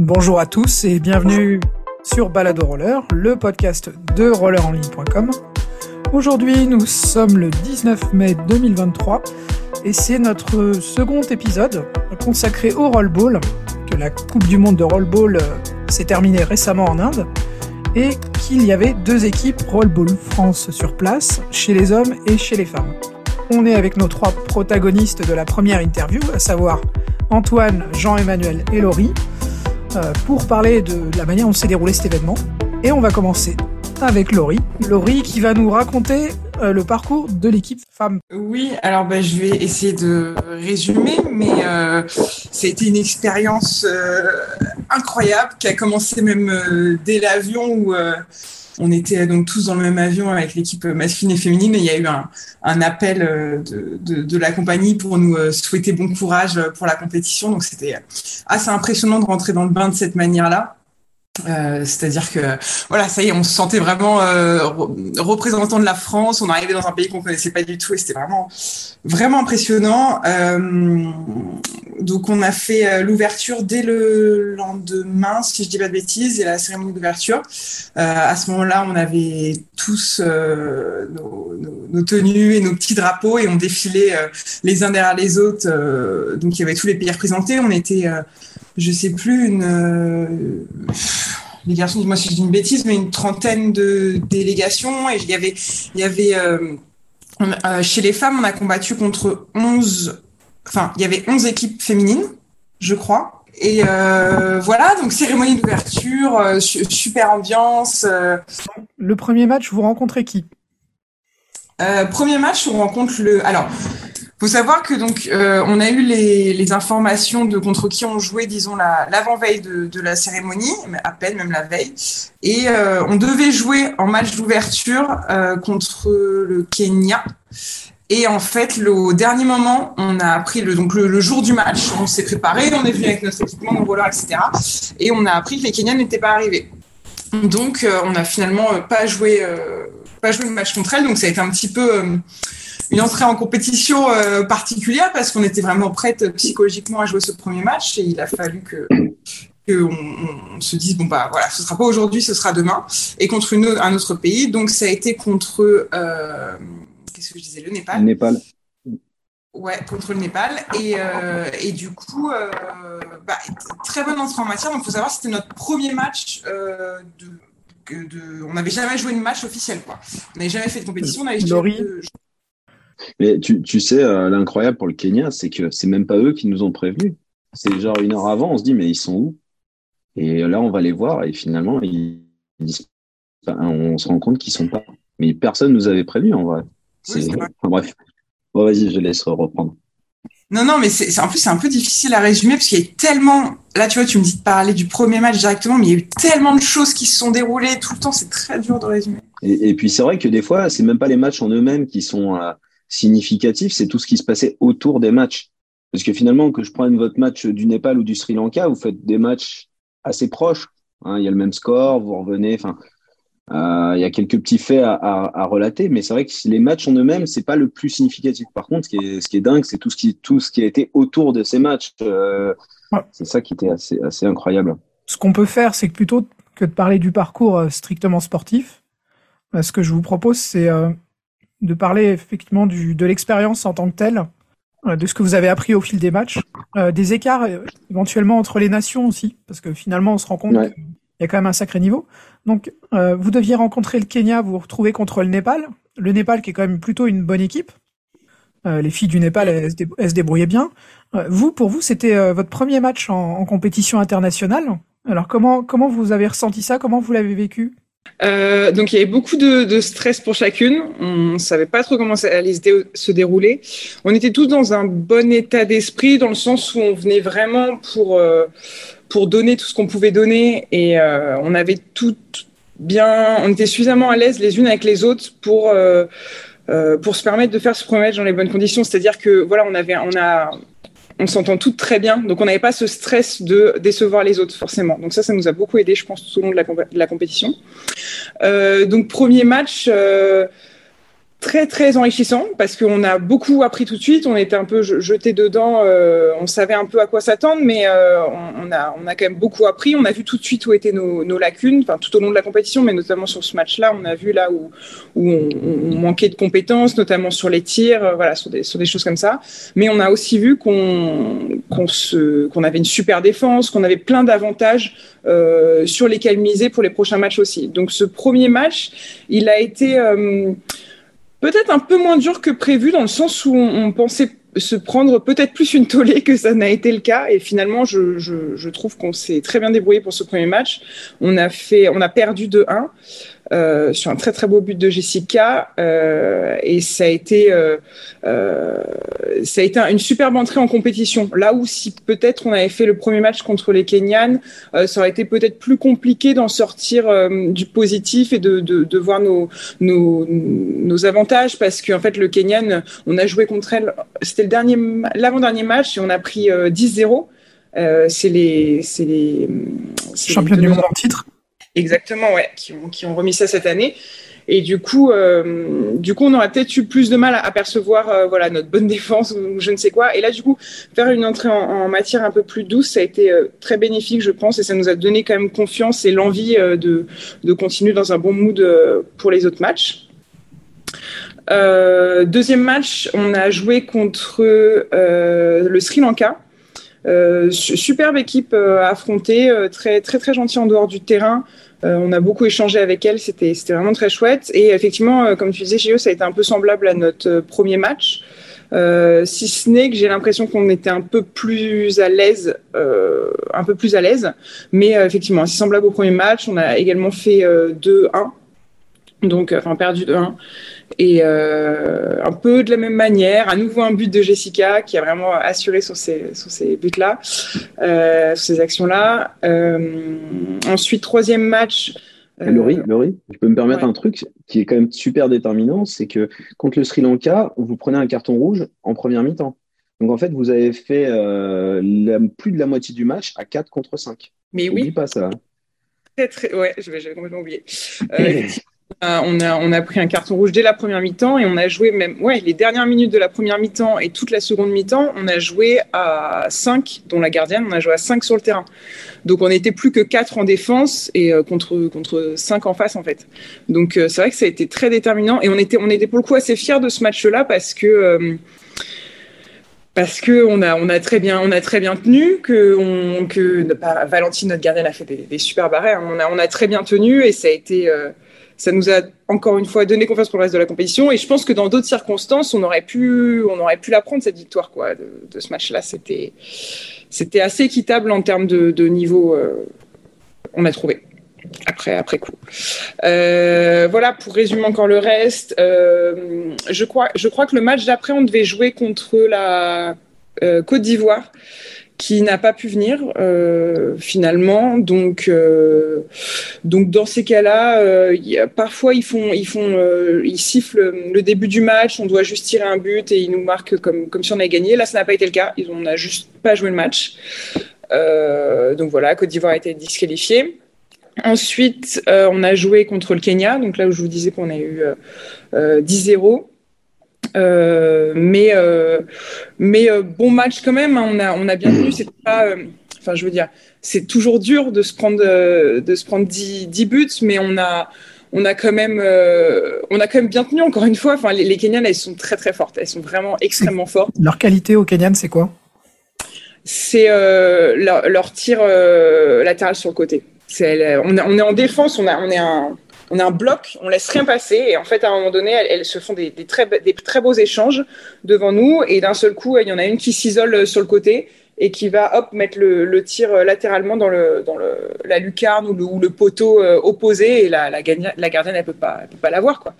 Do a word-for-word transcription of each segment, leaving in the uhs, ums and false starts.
Bonjour à tous et bienvenue sur BaladoRoller, le podcast de roller en ligne point com. Aujourd'hui, nous sommes le dix-neuf mai deux mille vingt-trois et c'est notre second épisode consacré au rollball, que la Coupe du Monde de Rollball s'est terminée récemment en Inde et qu'il y avait deux équipes Rollball France sur place, chez les hommes et chez les femmes. On est avec nos trois protagonistes de la première interview, à savoir Antoine, Jean-Emmanuel et Laurie, pour parler de la manière dont s'est déroulé cet événement. Et on va commencer avec Laurie. Laurie qui va nous raconter le parcours de l'équipe femme. Oui, alors bah, je vais essayer de résumer, mais euh, ça a été une expérience euh, incroyable qui a commencé même euh, dès l'avion où... Euh, On était donc tous dans le même avion avec l'équipe masculine et féminine et il y a eu un, un appel de, de, de la compagnie pour nous souhaiter bon courage pour la compétition. Donc, c'était assez impressionnant de rentrer dans le bain de cette manière-là. Euh, c'est-à-dire que, voilà, ça y est, on se sentait vraiment euh, représentant de la France. On arrivait dans un pays qu'on connaissait pas du tout et c'était vraiment, vraiment impressionnant. Euh, donc, on a fait l'ouverture dès le lendemain, si je dis pas de bêtises, et la cérémonie d'ouverture. Euh, à ce moment-là, on avait tous euh, nos, nos, nos tenues et nos petits drapeaux et on défilait euh, les uns derrière les autres. Euh, donc, il y avait tous les pays représentés. On était... Euh, je sais plus, une, euh, les garçons, dis-moi si je dis une bêtise, mais une trentaine de délégations. Et il y avait, il y avait euh, on, euh, chez les femmes, on a combattu contre onze, enfin, il y avait onze équipes féminines, je crois. Et euh, voilà, donc cérémonie d'ouverture, euh, super ambiance. Euh. Le premier match, vous rencontrez qui ? euh, Premier match, on rencontre le... Alors... Faut savoir que donc euh, on a eu les, les informations de contre qui on jouait, disons la, l'avant-veille de, de la cérémonie, à peine même la veille, et euh, on devait jouer en match d'ouverture euh, contre le Kenya. Et en fait, le, au dernier moment, on a appris le donc le, le jour du match, on s'est préparé, on est venu avec notre équipement, nos rollers, et cetera. Et on a appris que les Kenyans n'étaient pas arrivés. Donc euh, on a finalement euh, pas joué, euh, pas joué le match contre elles. Donc ça a été un petit peu euh, une entrée en compétition euh, particulière parce qu'on était vraiment prête euh, psychologiquement à jouer ce premier match et il a fallu que, que on, on se dise bon bah voilà, ce sera pas aujourd'hui, ce sera demain et contre une, un autre pays. Donc ça a été contre euh, qu'est-ce que je disais le Népal. Le Népal. Ouais, contre le Népal et euh, et du coup euh, bah, très bonne entrée en matière. Donc faut savoir c'était notre premier match euh, de, de on n'avait jamais joué de match officiel quoi. On n'avait jamais fait de compétition, on avait jamais joué de... Mais tu, tu sais, euh, l'incroyable pour le Kenya, c'est que c'est même pas eux qui nous ont prévenus. C'est genre une heure avant, on se dit, mais ils sont où ? Et là, on va les voir et finalement, ils, ils, enfin, on se rend compte qu'ils sont pas. Mais personne nous avait prévenu en vrai. C'est, oui, c'est vrai. Enfin, bref, bon, vas-y, je laisse reprendre. Non, non, mais c'est, c'est, en plus, c'est un peu difficile à résumer parce qu'il y a eu tellement... Là, tu vois, tu me dis de parler du premier match directement, mais il y a eu tellement de choses qui se sont déroulées tout le temps, c'est très dur de résumer. Et, et puis, c'est vrai que des fois, c'est même pas les matchs en eux-mêmes qui sont... Euh, significatif, c'est tout ce qui se passait autour des matchs. Parce que finalement, que je prenne votre match du Népal ou du Sri Lanka, vous faites des matchs assez proches. Hein, il y a le même score, vous revenez. Enfin, euh, il y a quelques petits faits à, à, à relater, mais c'est vrai que les matchs en eux-mêmes, c'est pas le plus significatif. Par contre, ce qui est, ce qui est dingue, c'est tout ce qui, tout ce qui a été autour de ces matchs. Euh, ouais. C'est ça qui était assez, assez incroyable. Ce qu'on peut faire, c'est que plutôt que de parler du parcours strictement sportif, ce que je vous propose, c'est euh... de parler effectivement du, de l'expérience en tant que telle, de ce que vous avez appris au fil des matchs, euh, des écarts euh, éventuellement entre les nations aussi, parce que finalement on se rend compte ouais. qu'il y a quand même un sacré niveau. Donc euh, vous deviez rencontrer le Kenya, vous vous retrouvez contre le Népal, le Népal qui est quand même plutôt une bonne équipe, euh, les filles du Népal elles, elles se débrouillaient bien. Euh, vous, pour vous, c'était euh, votre premier match en, en compétition internationale, alors comment, comment vous avez ressenti ça, comment vous l'avez vécu ? Euh, donc il y avait beaucoup de, de stress pour chacune, on savait pas trop comment ça allait se, dé- se dérouler. On était tous dans un bon état d'esprit dans le sens où on venait vraiment pour euh, pour donner tout ce qu'on pouvait donner et euh, on avait toutes bien, on était suffisamment à l'aise les unes avec les autres pour euh, euh, pour se permettre de faire ce premier match dans les bonnes conditions. C'est-à-dire que voilà, on avait on a on s'entend toutes très bien, donc on n'avait pas ce stress de décevoir les autres, forcément. Donc ça, ça nous a beaucoup aidé, je pense, tout au long de la, comp- de la compétition. Euh, donc, premier match, euh, Très, très enrichissant parce qu'on a beaucoup appris tout de suite. On était un peu jeté dedans. Euh, on savait un peu à quoi s'attendre, mais euh, on, on, a, on a quand même beaucoup appris. On a vu tout de suite où étaient nos, nos lacunes, enfin, tout au long de la compétition, mais notamment sur ce match-là. On a vu là où, où on, on manquait de compétences, notamment sur les tirs, euh, voilà, sur, des, sur des choses comme ça. Mais on a aussi vu qu'on, qu'on, se, qu'on avait une super défense, qu'on avait plein d'avantages euh, sur lesquels miser pour les prochains matchs aussi. Donc ce premier match, il a été... Euh, peut-être un peu moins dur que prévu, dans le sens où on, on pensait se prendre peut-être plus une tollée que ça n'a été le cas. Et finalement, je, je, je trouve qu'on s'est très bien débrouillé pour ce premier match. On a, fait, on a perdu deux un euh, sur un très, très beau but de Jessica. Euh, et ça a été, euh, euh, ça a été une superbe entrée en compétition. Là où, si peut-être on avait fait le premier match contre les Kenyanes, euh, ça aurait été peut-être plus compliqué d'en sortir euh, du positif et de, de, de voir nos, nos, nos avantages. Parce qu'en fait, le Kenyan, on a joué contre elle... C'était le dernier, l'avant-dernier match et on a pris euh, dix zéro. Euh, c'est les, c'est les, c'est champions les du monde en titre. Exactement, ouais, qui ont, qui ont remis ça cette année. Et du coup, euh, du coup, on aurait peut-être eu plus de mal à apercevoir euh, voilà, notre bonne défense ou je ne sais quoi. Et là, du coup, faire une entrée en, en matière un peu plus douce, ça a été euh, très bénéfique, je pense. Et ça nous a donné quand même confiance et l'envie euh, de, de continuer dans un bon mood euh, pour les autres matchs. Euh, deuxième match, on a joué contre euh, le Sri Lanka. Euh, superbe équipe euh, à affronter, euh, très très très gentille en dehors du terrain. Euh, on a beaucoup échangé avec elle, c'était c'était vraiment très chouette. Et effectivement, euh, comme tu disais, chez eux, ça a été un peu semblable à notre euh, premier match. Euh, si ce n'est que j'ai l'impression qu'on était un peu plus à l'aise, euh, un peu plus à l'aise. Mais euh, effectivement, c'est semblable au premier match. On a également fait euh, deux un. Donc, enfin, perdu de un. Et euh, un peu de la même manière, à nouveau un but de Jessica qui a vraiment assuré sur ces, sur ces buts-là, euh, sur ces actions-là. Euh, ensuite, troisième match. Euh... Laurie, Laurie, je peux me permettre ouais. un truc qui est quand même super déterminant, c'est que contre le Sri Lanka, vous prenez un carton rouge en première mi-temps. Donc, en fait, vous avez fait euh, la, plus de la moitié du match à quatre contre cinq. Mais oui. N'oublie pas ça. Très, très... Ouais, je vais, je vais complètement oublier. Euh, Euh, on a, on a pris un carton rouge dès la première mi-temps et on a joué même ouais, les dernières minutes de la première mi-temps et toute la seconde mi-temps, on a joué à cinq, dont la gardienne, on a joué à cinq sur le terrain. Donc, on n'était plus que quatre en défense et euh, contre, contre cinq en face, en fait. Donc, euh, c'est vrai que ça a été très déterminant et on était, on était pour le coup assez fiers de ce match-là parce que... Euh, Parce que on a on a très bien on a très bien tenu que on que bah, Valentine, notre gardienne, a fait des, des super arrêts, hein. on a on a très bien tenu et ça a été euh, ça nous a encore une fois donné confiance pour le reste de la compétition et je pense que dans d'autres circonstances on aurait pu on aurait pu la prendre cette victoire quoi de, de ce match là c'était c'était assez équitable en termes de, de niveau euh, on a trouvé. Après, après coup. Euh, voilà, pour résumer encore le reste, euh, je crois, je crois que le match d'après, on devait jouer contre la euh, Côte d'Ivoire, qui n'a pas pu venir euh, finalement. Donc, euh, donc dans ces cas-là, euh, y a, parfois ils font, ils font, euh, ils sifflent le début du match. On doit juste tirer un but et ils nous marquent comme, comme si on avait gagné. Là, ça n'a pas été le cas. Ils, on n'a juste pas joué le match. Euh, donc voilà, Côte d'Ivoire a été disqualifiée. Ensuite, euh, on a joué contre le Kenya, donc là où je vous disais qu'on a eu euh, dix zéro. Euh, mais euh, mais euh, bon match quand même, hein, on, a, on a bien tenu. C'est pas, euh, enfin, je veux dire, c'est toujours dur de se prendre, euh, de se prendre dix, dix buts, mais on a... On a quand même, euh, on a quand même bien tenu encore une fois. Enfin, les, les Kenyanes, elles sont très très fortes, elles sont vraiment extrêmement fortes. Leur qualité aux Kenyanes, c'est quoi? C'est euh, leur, leur tir euh, latéral sur le côté. C'est, on est en défense, on a, on, est un, on a un bloc, on laisse rien passer. Et en fait, à un moment donné, elles, elles se font des, des, très, des très beaux échanges devant nous. Et d'un seul coup, il y en a une qui s'isole sur le côté et qui va hop, mettre le, le tir latéralement dans, le, dans le, la lucarne ou le, ou le poteau opposé. Et la, la, la gardienne, elle ne peut pas, peut pas l'avoir, quoi.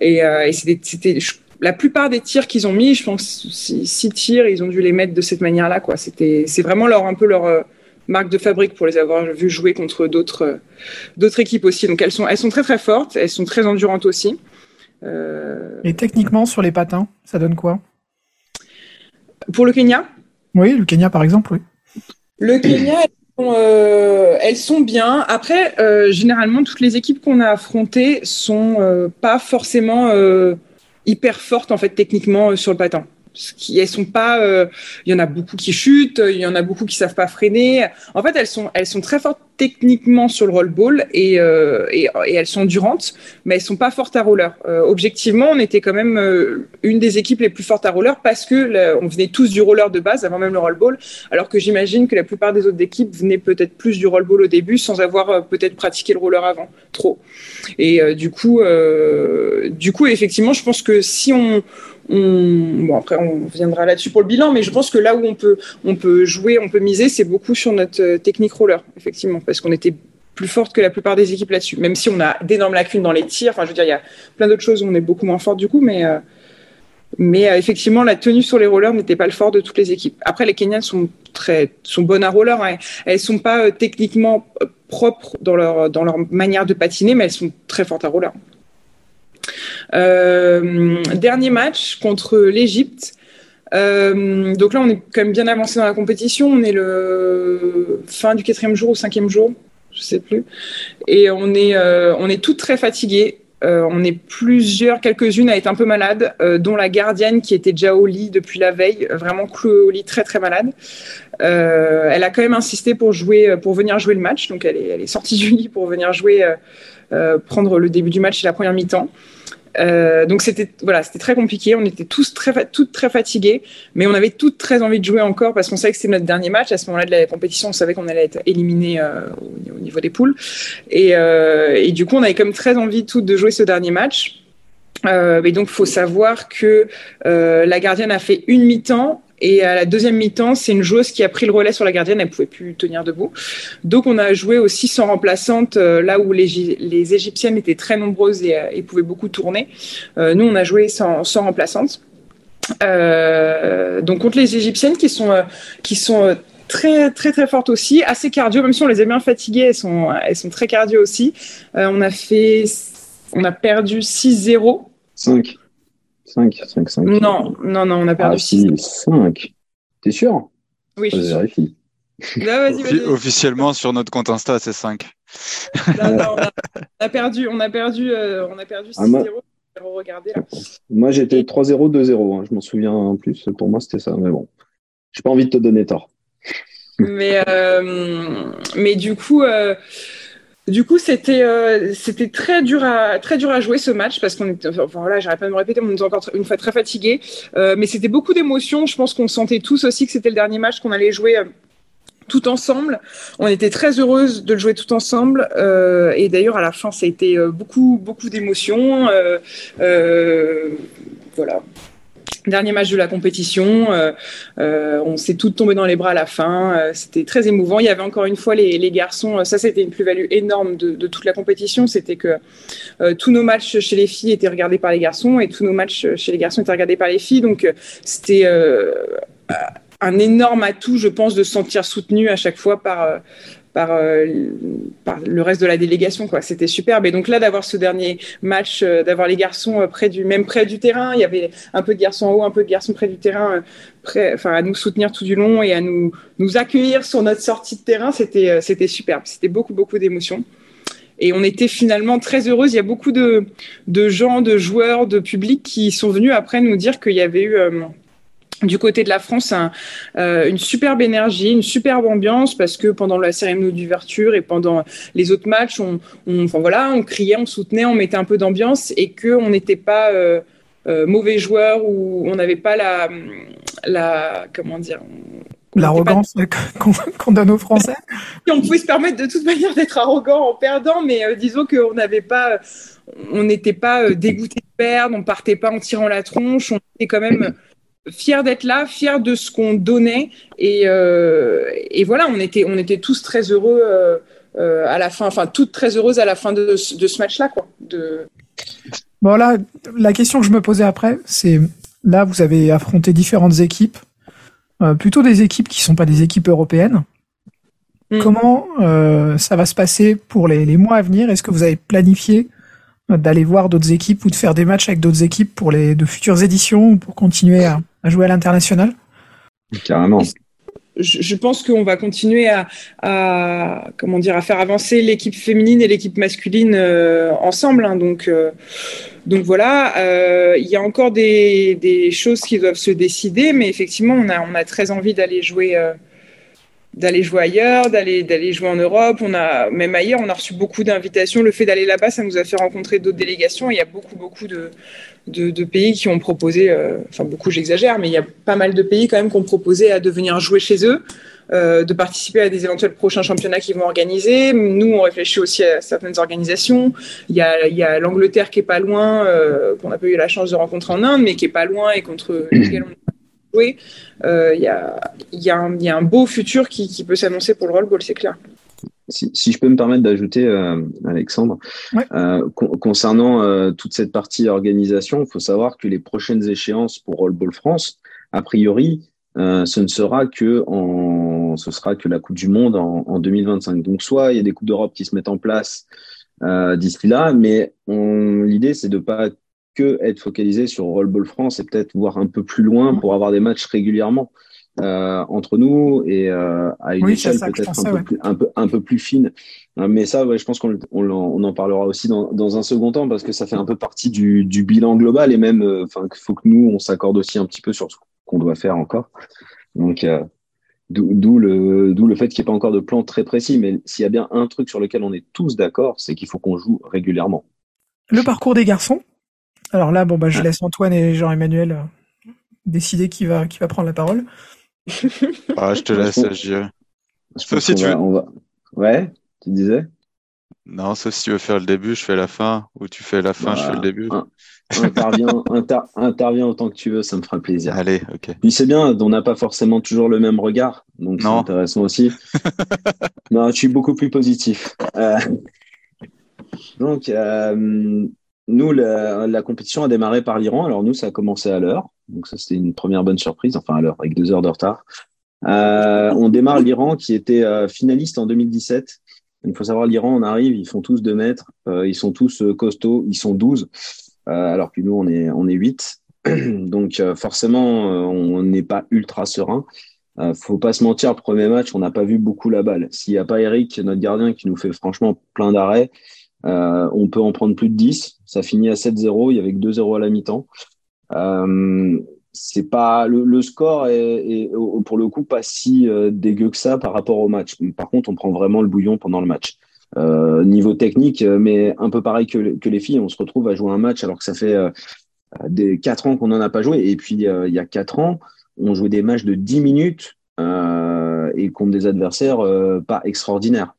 Et, euh, et c'était, c'était la plupart des tirs qu'ils ont mis, je pense, six tirs, ils ont dû les mettre de cette manière-là, quoi. C'était, c'est vraiment leur, un peu leur... marque de fabrique pour les avoir vu jouer contre d'autres, d'autres équipes aussi. Donc elles sont, elles sont très très fortes, elles sont très endurantes aussi. Euh... Et techniquement sur les patins, ça donne quoi? Pour le Kenya? Oui, le Kenya par exemple, oui. Le Kenya, elles sont, euh, elles sont bien. Après, euh, généralement, toutes les équipes qu'on a affrontées sont euh, pas forcément... Euh, hyper fortes en fait techniquement euh, sur le patin. Parce qu'elles sont pas, il euh, y en a beaucoup qui chutent, il y en a beaucoup qui savent pas freiner. En fait, elles sont, elles sont très fortes techniquement sur le rollball et, euh, et, et elles sont endurantes, mais elles sont pas fortes à roller. Euh, objectivement, on était quand même euh, une des équipes les plus fortes à roller parce que là, on venait tous du roller de base avant même le rollball, alors que j'imagine que la plupart des autres équipes venaient peut-être plus du rollball au début sans avoir euh, peut-être pratiqué le roller avant, trop. Et euh, du coup, euh, du coup, effectivement, je pense que si on On... Bon, après, on reviendra là-dessus pour le bilan, mais je pense que là où on peut, on peut jouer, on peut miser, c'est beaucoup sur notre technique roller, effectivement, parce qu'on était plus forte que la plupart des équipes là-dessus, même si on a d'énormes lacunes dans les tirs. Enfin, je veux dire, il y a plein d'autres choses où on est beaucoup moins forte du coup, mais, euh... mais euh, effectivement, la tenue sur les rollers n'était pas le fort de toutes les équipes. Après, les Kenyanes sont, très... sont bonnes à roller, hein. Elles ne sont pas euh, techniquement propres dans leur... dans leur manière de patiner, mais elles sont très fortes à roller. Euh, dernier match contre l'Égypte. Euh, donc là, on est quand même bien avancé dans la compétition. On est le fin du quatrième jour ou cinquième jour, je sais plus. Et on est, euh, on est toutes très fatiguées. Euh, on est plusieurs, quelques-unes à être un peu malades, euh, dont la gardienne qui était déjà au lit depuis la veille, vraiment clouée au lit, très très malade. Euh, elle a quand même insisté pour jouer, pour venir jouer le match. Donc elle est, elle est sortie du lit pour venir jouer, euh, euh, prendre le début du match et la première mi-temps. Euh, donc c'était voilà, c'était très compliqué. On était tous très, toutes très fatiguées, mais on avait toutes très envie de jouer encore parce qu'on savait que c'était notre dernier match. À ce moment-là de la compétition, on savait qu'on allait être éliminé euh, au niveau des poules, et, euh, et du coup, on avait comme très envie toutes de jouer ce dernier match. Euh, et donc, faut savoir que euh, la gardienne a fait une mi-temps. Et à la deuxième mi-temps, c'est une joueuse qui a pris le relais sur la gardienne. Elle ne pouvait plus tenir debout. Donc, on a joué aussi sans remplaçante, euh, là où les, les Égyptiennes étaient très nombreuses et, et pouvaient beaucoup tourner. Euh, nous, on a joué sans, sans remplaçante. Euh, donc, contre les Égyptiennes qui sont, euh, qui sont euh, très, très, très fortes aussi, assez cardio, même si on les a bien fatiguées, elles sont, elles sont très cardio aussi. Euh, on, a fait, on a perdu six zéro. cinq. cinq, cinq, cinq. Non, non, non, on a perdu ah, six, cinq. T'es sûr? Oui, je vérifie. Officiellement, sur notre compte Insta, c'est cinq. Non, non, on, a, on a perdu, on a perdu, euh, on a perdu six zéro. Ah, ma... Regardez, là. Moi, j'étais trois zéro, deux zéro. Hein. Je m'en souviens en plus. Pour moi, c'était ça. Mais bon, j'ai pas envie de te donner tort. mais, euh, mais du coup... Euh... Du coup, c'était euh, c'était très dur à très dur à jouer ce match parce qu'on était enfin, voilà, j'arrête pas de me répéter, on était encore une fois très fatigués, euh, mais c'était beaucoup d'émotions. Je pense qu'on sentait tous aussi que c'était le dernier match qu'on allait jouer euh, tout ensemble. On était très heureuses de le jouer tout ensemble, euh, et d'ailleurs à la fin, ça a été euh, beaucoup beaucoup d'émotions. Euh, euh, voilà. Dernier match de la compétition, euh, euh, on s'est toutes tombées dans les bras à la fin, euh, c'était très émouvant. Il y avait encore une fois les, les garçons, ça c'était une plus-value énorme de, de toute la compétition, c'était que euh, tous nos matchs chez les filles étaient regardés par les garçons et tous nos matchs chez les garçons étaient regardés par les filles, donc euh, c'était euh, un énorme atout, je pense, de se sentir soutenu à chaque fois par... Euh, Par, euh, par le reste de la délégation, quoi. C'était superbe. Et donc là, d'avoir ce dernier match, euh, d'avoir les garçons euh, près du, même près du terrain, il y avait un peu de garçons en haut, un peu de garçons près du terrain, euh, près, enfin, à nous soutenir tout du long et à nous, nous accueillir sur notre sortie de terrain, c'était, euh, c'était superbe. C'était beaucoup, beaucoup d'émotions. Et on était finalement très heureuses. Il y a beaucoup de, de gens, de joueurs, de public qui sont venus après nous dire qu'il y avait eu... Euh, du côté de la France, un, euh, une superbe énergie, une superbe ambiance, parce que pendant la cérémonie d'ouverture et pendant les autres matchs, on, on, enfin voilà, on criait, on soutenait, on mettait un peu d'ambiance et que on n'était pas euh, euh, mauvais joueurs ou on n'avait pas la, la, comment dire, on, l'arrogance on était pas... qu'on, qu'on donne aux Français. On pouvait se permettre de toute manière d'être arrogant en perdant, mais euh, disons qu'on n'avait pas, on n'était pas euh, dégoûté de perdre, on partait pas en tirant la tronche, on était quand même fiers d'être là, fiers de ce qu'on donnait, et, euh, et voilà, on était, on était tous très heureux euh, euh, à la fin, enfin toutes très heureuses à la fin de, de ce match-là, quoi. De... Bon là, la question que je me posais après, c'est là vous avez affronté différentes équipes, euh, plutôt des équipes qui ne sont pas des équipes européennes. Mmh. Comment euh, ça va se passer pour les, les mois à venir? Est-ce que vous avez planifié d'aller voir d'autres équipes ou de faire des matchs avec d'autres équipes pour les de futures éditions ou pour continuer à à jouer à l'international? Carrément. je, je pense qu'on va continuer à, à, comment dire, à faire avancer l'équipe féminine et l'équipe masculine euh, ensemble. Hein, donc, euh, donc voilà, euh, il y a encore des, des choses qui doivent se décider, mais effectivement, on a, on a très envie d'aller jouer. Euh, d'aller jouer ailleurs, d'aller d'aller jouer en Europe. On a, même ailleurs, on a reçu beaucoup d'invitations. Le fait d'aller là-bas, ça nous a fait rencontrer d'autres délégations. Il y a beaucoup, beaucoup de, de, de pays qui ont proposé, euh, enfin beaucoup, j'exagère, mais il y a pas mal de pays quand même qui ont proposé à de venir jouer chez eux, euh, de participer à des éventuels prochains championnats qu'ils vont organiser. Nous, on réfléchit aussi à certaines organisations. Il y a, il y a l'Angleterre qui est pas loin, euh, qu'on n'a pas eu la chance de rencontrer en Inde, mais qui est pas loin et contre lequel on jouer, euh, y, a, y, a y a un beau futur qui, qui peut s'annoncer pour le rollball, c'est clair. Si, si je peux me permettre d'ajouter, euh, Alexandre, ouais. euh, con, concernant euh, toute cette partie organisation, il faut savoir que les prochaines échéances pour Rollball France, a priori, euh, ce ne sera que, en, ce sera que la Coupe du Monde en, en deux mille vingt-cinq. Donc, soit il y a des Coupes d'Europe qui se mettent en place euh, d'ici là, mais on, l'idée, c'est de ne pas que être focalisé sur Rollball France et peut-être voir un peu plus loin pour avoir des matchs régulièrement euh, entre nous et euh, à une oui, échelle ça, peut-être un, ça, peu ouais. plus, un, peu, un peu plus fine. Mais ça, ouais, je pense qu'on on, on en parlera aussi dans, dans un second temps parce que ça fait un peu partie du, du bilan global et même euh, il faut que nous, on s'accorde aussi un petit peu sur ce qu'on doit faire encore. Donc, euh, d'où, d'où, le, d'où le fait qu'il n'y ait pas encore de plan très précis. Mais s'il y a bien un truc sur lequel on est tous d'accord, c'est qu'il faut qu'on joue régulièrement. Le parcours des garçons. Alors là, bon bah je laisse Antoine et Jean-Emmanuel euh, décider qui va qui va prendre la parole. Ah, je te laisse, je. Sauf si tu veux. Va... Ouais, tu disais. Non, sauf si tu veux faire le début, je fais la fin, ou tu fais la fin, bah, je fais le début. Un... Interviens, inter... interviens autant que tu veux, ça me fera plaisir. Allez, ok. Puis c'est bien, on n'a pas forcément toujours le même regard, donc non. C'est intéressant aussi. Non, je suis beaucoup plus positif. Euh... Donc. Euh... Nous, la, la compétition a démarré par l'Iran. Alors nous, ça a commencé à l'heure. Donc ça, c'était une première bonne surprise. Enfin, à l'heure, avec deux heures de retard. Euh, on démarre l'Iran qui était euh, finaliste en deux mille dix-sept. Il faut savoir, l'Iran, on arrive, ils font tous deux mètres. Euh, ils sont tous euh, costauds. Ils sont douze. Euh, alors que nous, on est, on est huit. Donc euh, forcément, euh, on n'est pas ultra serein. Euh, faut pas se mentir, premier match, on n'a pas vu beaucoup la balle. S'il n'y a pas Eric, notre gardien, qui nous fait franchement plein d'arrêts, Euh, on peut en prendre plus de dix. Ça finit à sept zéro. Il y avait que deux zéro à la mi-temps. Euh, c'est pas, le, le score est, est, pour le coup, pas si euh, dégueu que ça par rapport au match. Par contre, on prend vraiment le bouillon pendant le match. Euh, niveau technique, mais un peu pareil que, que les filles, on se retrouve à jouer un match alors que ça fait euh, des quatre ans qu'on n'en a pas joué. Et puis, euh, il y a quatre ans, on jouait des matchs de dix minutes euh, et contre des adversaires euh, pas extraordinaires.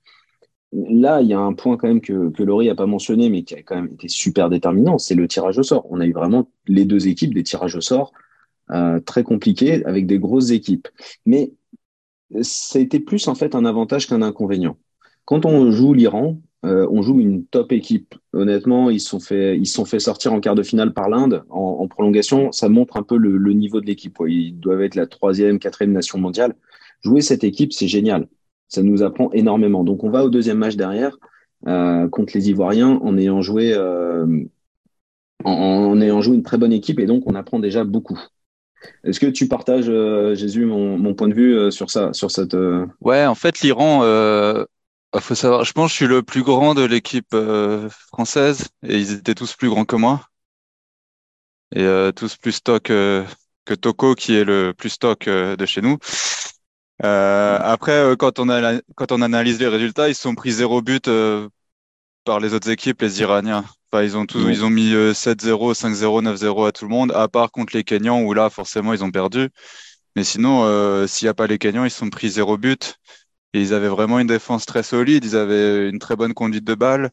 Là, il y a un point quand même que, que Laurie n'a pas mentionné, mais qui a quand même été super déterminant, c'est le tirage au sort. On a eu vraiment les deux équipes des tirages au sort euh, très compliqués avec des grosses équipes. Mais ça a été plus en fait un avantage qu'un inconvénient. Quand on joue l'Iran, euh, on joue une top équipe. Honnêtement, ils se sont fait, ils se sont fait sortir en quart de finale par l'Inde. En, en prolongation, ça montre un peu le, le niveau de l'équipe. Ouais. Ils doivent être la troisième, quatrième nation mondiale. Jouer cette équipe, c'est génial. Ça nous apprend énormément. Donc, on va au deuxième match derrière euh, contre les Ivoiriens en ayant joué, euh, en, en ayant joué une très bonne équipe et donc on apprend déjà beaucoup. Est-ce que tu partages, euh, Jésus, mon, mon point de vue euh, sur ça, sur cette euh... Ouais, en fait, l'Iran, euh, faut savoir. Je pense que je suis le plus grand de l'équipe euh, française et ils étaient tous plus grands que moi et euh, tous plus stock euh, que Toko qui est le plus stock euh, de chez nous. Euh, après, euh, quand on a, quand on analyse les résultats, ils se sont pris zéro but euh, par les autres équipes, les Iraniens. Enfin, ils ont tous, ils ont mis euh, sept zéro, cinq zéro, neuf zéro à tout le monde, à part contre les Kenyans où là, forcément, ils ont perdu. Mais sinon, euh, s'il n'y a pas les Kenyans, ils se sont pris zéro but. Et ils avaient vraiment une défense très solide. Ils avaient une très bonne conduite de balle.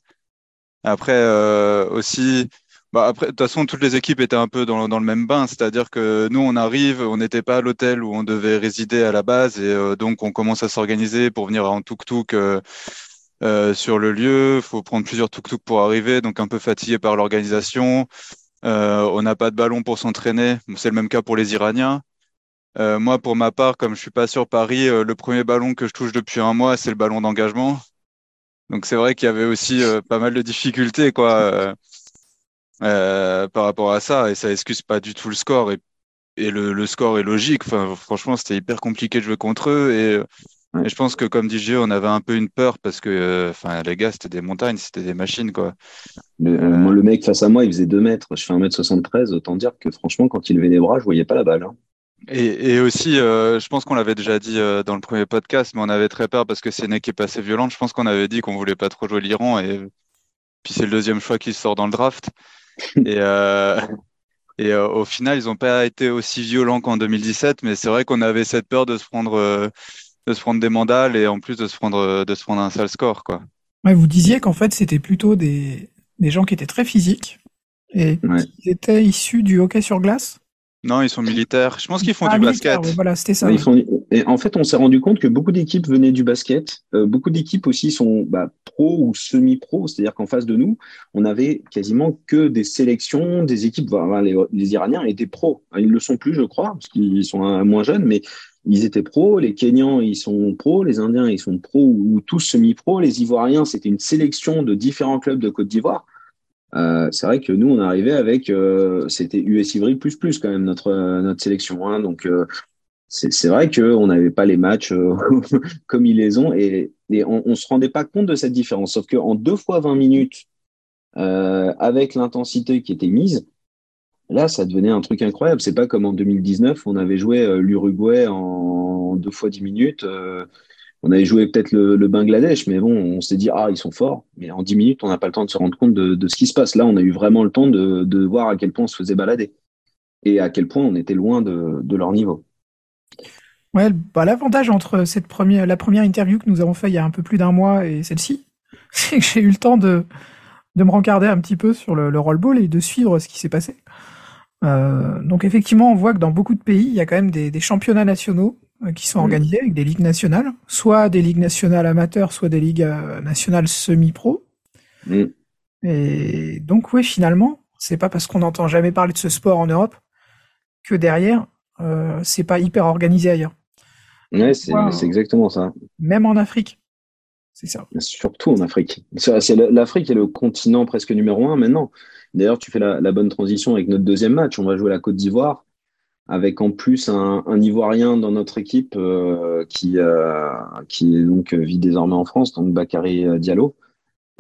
Après, euh, aussi, bah après, de toute façon, toutes les équipes étaient un peu dans, dans le même bain, c'est-à-dire que nous, on arrive, on n'était pas à l'hôtel où on devait résider à la base, et euh, donc on commence à s'organiser pour venir en tuk-tuk euh, euh, sur le lieu. Faut prendre plusieurs tuk-tuk pour arriver, donc un peu fatigué par l'organisation. Euh, on n'a pas de ballon pour s'entraîner, c'est le même cas pour les Iraniens. Euh, moi, pour ma part, comme je suis pas sur Paris, euh, le premier ballon que je touche depuis un mois, c'est le ballon d'engagement. Donc c'est vrai qu'il y avait aussi euh, pas mal de difficultés, quoi. Euh, Euh, par rapport à ça, et ça excuse pas du tout le score. Et et le, le score est logique. Enfin, franchement, c'était hyper compliqué de jouer contre eux. Et, ouais. et je pense que, comme dit Gilles, on avait un peu une peur parce que, enfin, euh, les gars, c'était des montagnes, c'était des machines, quoi. Le, euh, euh... Moi, le mec face à moi, il faisait deux mètres. Je fais un mètre soixante-treize. Autant dire que, franchement, quand il levait les bras, je voyais pas la balle. Hein. Et, et aussi, euh, je pense qu'on l'avait déjà dit euh, dans le premier podcast, mais on avait très peur parce que c'est une équipe assez violente. Je pense qu'on avait dit qu'on voulait pas trop jouer l'Iran, et puis c'est le deuxième choix qui sort dans le draft. Et, euh, et euh, au final, ils n'ont pas été aussi violents qu'en deux mille dix-sept, mais c'est vrai qu'on avait cette peur de se prendre, euh, de se prendre des mandales et en plus de se prendre, de se prendre un sale score, quoi. Ouais, vous disiez qu'en fait, c'était plutôt des, des gens qui étaient très physiques et ouais. qui étaient issus du hockey sur glace. Non, ils sont militaires. Je pense qu'ils font ah, du basket. Ouais, voilà, c'était ça. Ouais, ils font... Et en fait, on s'est rendu compte que beaucoup d'équipes venaient du basket. Euh, beaucoup d'équipes aussi sont bah, pro ou semi-pro. C'est-à-dire qu'en face de nous, on avait quasiment que des sélections, des équipes. Bah, les, les Iraniens étaient pros. Ils ne le sont plus, je crois, parce qu'ils sont un, moins jeunes, mais ils étaient pros. Les Kenyans, ils sont pros. Les Indiens, ils sont pros ou tous semi-pros. Les Ivoiriens, c'était une sélection de différents clubs de Côte d'Ivoire. Euh, c'est vrai que nous on arrivait avec euh, c'était U S Ivry plus plus quand même notre euh, notre sélection hein, donc euh, c'est c'est vrai que on n'avait pas les matchs euh, comme ils les ont et et on, on se rendait pas compte de cette différence, sauf que en deux fois vingt minutes euh, avec l'intensité qui était mise là, ça devenait un truc incroyable. C'est pas comme en deux mille dix-neuf on avait joué euh, l'Uruguay en deux fois dix minutes, euh, on avait joué peut-être le, le Bangladesh, mais bon, on s'est dit « Ah, ils sont forts ». Mais en dix minutes, on n'a pas le temps de se rendre compte de, de ce qui se passe. Là, on a eu vraiment le temps de, de voir à quel point on se faisait balader et à quel point on était loin de, de leur niveau. Ouais, bah, l'avantage entre cette première, la première interview que nous avons faite il y a un peu plus d'un mois et celle-ci, c'est que j'ai eu le temps de, de me rencarder un petit peu sur le, le rollball et de suivre ce qui s'est passé. Euh, donc effectivement, on voit que dans beaucoup de pays, il y a quand même des, des championnats nationaux qui sont organisés avec des ligues nationales, soit des ligues nationales amateurs, soit des ligues nationales semi-pro. Mm. Et donc, oui, finalement, c'est pas parce qu'on n'entend jamais parler de ce sport en Europe que derrière, euh, c'est pas hyper organisé ailleurs. Ouais, c'est, wow. c'est exactement ça. Même en Afrique, c'est ça. Surtout en Afrique. C'est, l'Afrique est le continent presque numéro un maintenant. D'ailleurs, tu fais la, la bonne transition avec notre deuxième match. On va jouer la Côte d'Ivoire, avec en plus un, un Ivoirien dans notre équipe euh, qui, euh, qui donc, vit désormais en France, donc Bakary Diallo,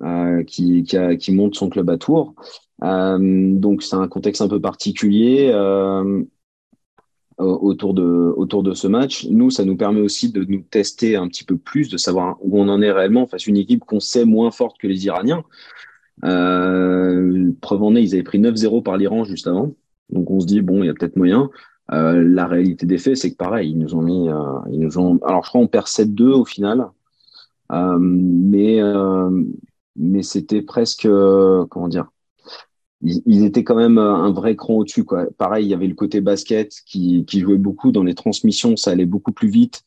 euh, qui, qui, a, qui monte son club à Tours. Euh, donc c'est un contexte un peu particulier euh, autour, de, autour de ce match. Nous, ça nous permet aussi de nous tester un petit peu plus, de savoir où on en est réellement face à une équipe qu'on sait moins forte que les Iraniens. Euh, preuve en est, ils avaient pris neuf zéro par l'Iran juste avant. Donc on se dit, bon, il y a peut-être moyen. Euh, la réalité des faits, c'est que pareil, ils nous ont mis, euh, ils nous ont. Alors, je crois qu'on perd sept deux au final, euh, mais euh, mais c'était presque, euh, comment dire, ils, ils étaient quand même un vrai cran au-dessus, quoi. Pareil, il y avait le côté basket qui qui jouait beaucoup dans les transmissions, ça allait beaucoup plus vite.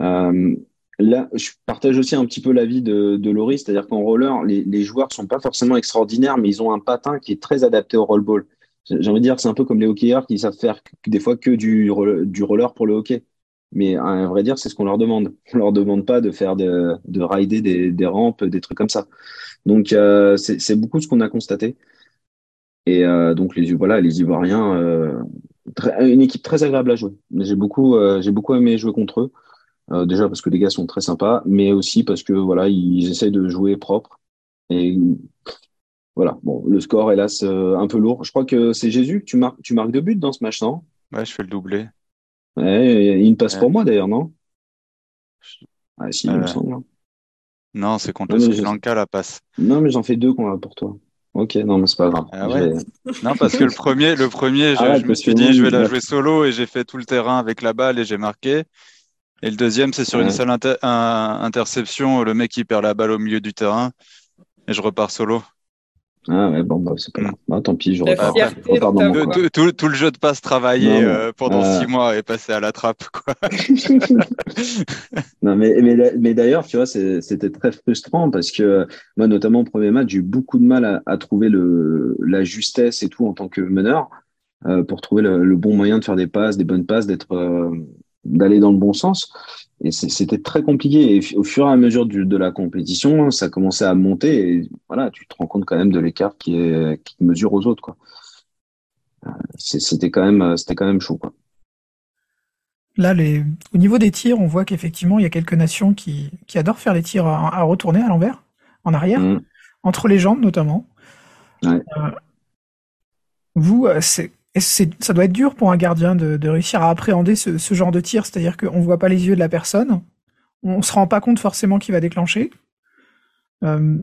Euh, là, je partage aussi un petit peu l'avis de de Laurie, c'est-à-dire qu'en roller, les les joueurs sont pas forcément extraordinaires, mais ils ont un patin qui est très adapté au rollball. J'ai envie de dire que c'est un peu comme les hockeyeurs qui savent faire des fois que du, du roller pour le hockey. Mais à vrai dire, c'est ce qu'on leur demande. On leur demande pas de faire de, de rider des, des rampes, des trucs comme ça. Donc, euh, c'est, c'est beaucoup ce qu'on a constaté. Et euh, donc, les, voilà, les Ivoiriens, euh, très, une équipe très agréable à jouer. J'ai beaucoup, euh, j'ai beaucoup aimé jouer contre eux. Euh, déjà parce que les gars sont très sympas, mais aussi parce que voilà, ils essayent de jouer propre. Et voilà, bon, le score, hélas, euh, un peu lourd. Je crois que c'est Jésus que tu marques, tu marques deux buts dans ce match, non ? Ouais, je fais le doublé. Ouais, il me passe ouais. pour moi d'ailleurs, non ? Ah, si, euh... il me semble. Non, c'est contre le Sri Lanka la passe. Non, mais j'en fais deux qu'on a pour toi. Ok, non, mais c'est pas grave. Ah, ouais. Non, parce que le premier, le premier, je, ah, ouais, je me suis dit, je vais la jouer solo et j'ai fait tout le terrain avec la balle et j'ai marqué. Et le deuxième, c'est sur ouais. une seule inter- un, interception, le mec qui perd la balle au milieu du terrain et je repars solo. Ah ouais, bon, bah, c'est pas grave. Bah, tant pis, je repars. Tout, tout, tout le jeu de passe travaillé euh, pendant euh... six mois est passé à la trappe, quoi. Non, mais, mais, mais d'ailleurs, tu vois, c'est, c'était très frustrant parce que moi, notamment au premier match, j'ai eu beaucoup de mal à, à trouver le, la justesse et tout en tant que meneur euh, pour trouver le, le bon moyen de faire des passes, des bonnes passes, d'être, euh, d'aller dans le bon sens. Et c'était très compliqué. Et au fur et à mesure du, de la compétition, ça commençait à monter. Et voilà, tu te rends compte quand même de l'écart qui, est, qui mesure aux autres, quoi. c'était quand même, c'était quand même chaud, quoi. Là, les... au niveau des tirs, on voit qu'effectivement, il y a quelques nations qui, qui adorent faire les tirs à, à retourner à l'envers, en arrière, mmh. entre les jambes notamment. Ouais. Euh, vous, c'est, c'est, ça doit être dur pour un gardien de, de réussir à appréhender ce, ce genre de tir, c'est-à-dire qu'on ne voit pas les yeux de la personne, on ne se rend pas compte forcément qu'il va déclencher. Euh,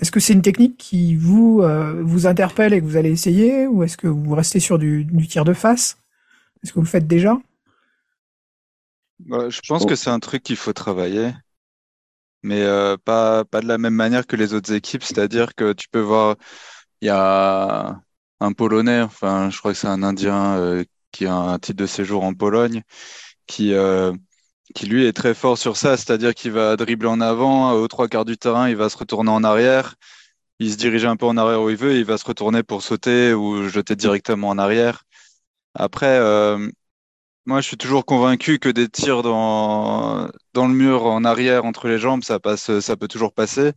est-ce que c'est une technique qui vous, euh, vous interpelle et que vous allez essayer, ou est-ce que vous restez sur du, du tir de face? Est-ce que vous le faites déjà? Voilà, je pense oh. que c'est un truc qu'il faut travailler, mais euh, pas, pas de la même manière que les autres équipes. C'est-à-dire que tu peux voir, il y a un Polonais, enfin, je crois que c'est un Indien euh, qui a un titre de séjour en Pologne, qui, euh, qui lui est très fort sur ça. C'est-à-dire qu'il va dribbler en avant, aux trois quarts du terrain, il va se retourner en arrière, il se dirige un peu en arrière où il veut, et il va se retourner pour sauter ou jeter directement en arrière. Après... Euh, Moi, je suis toujours convaincu que des tirs dans, dans le mur, en arrière, entre les jambes, ça passe, ça peut toujours passer.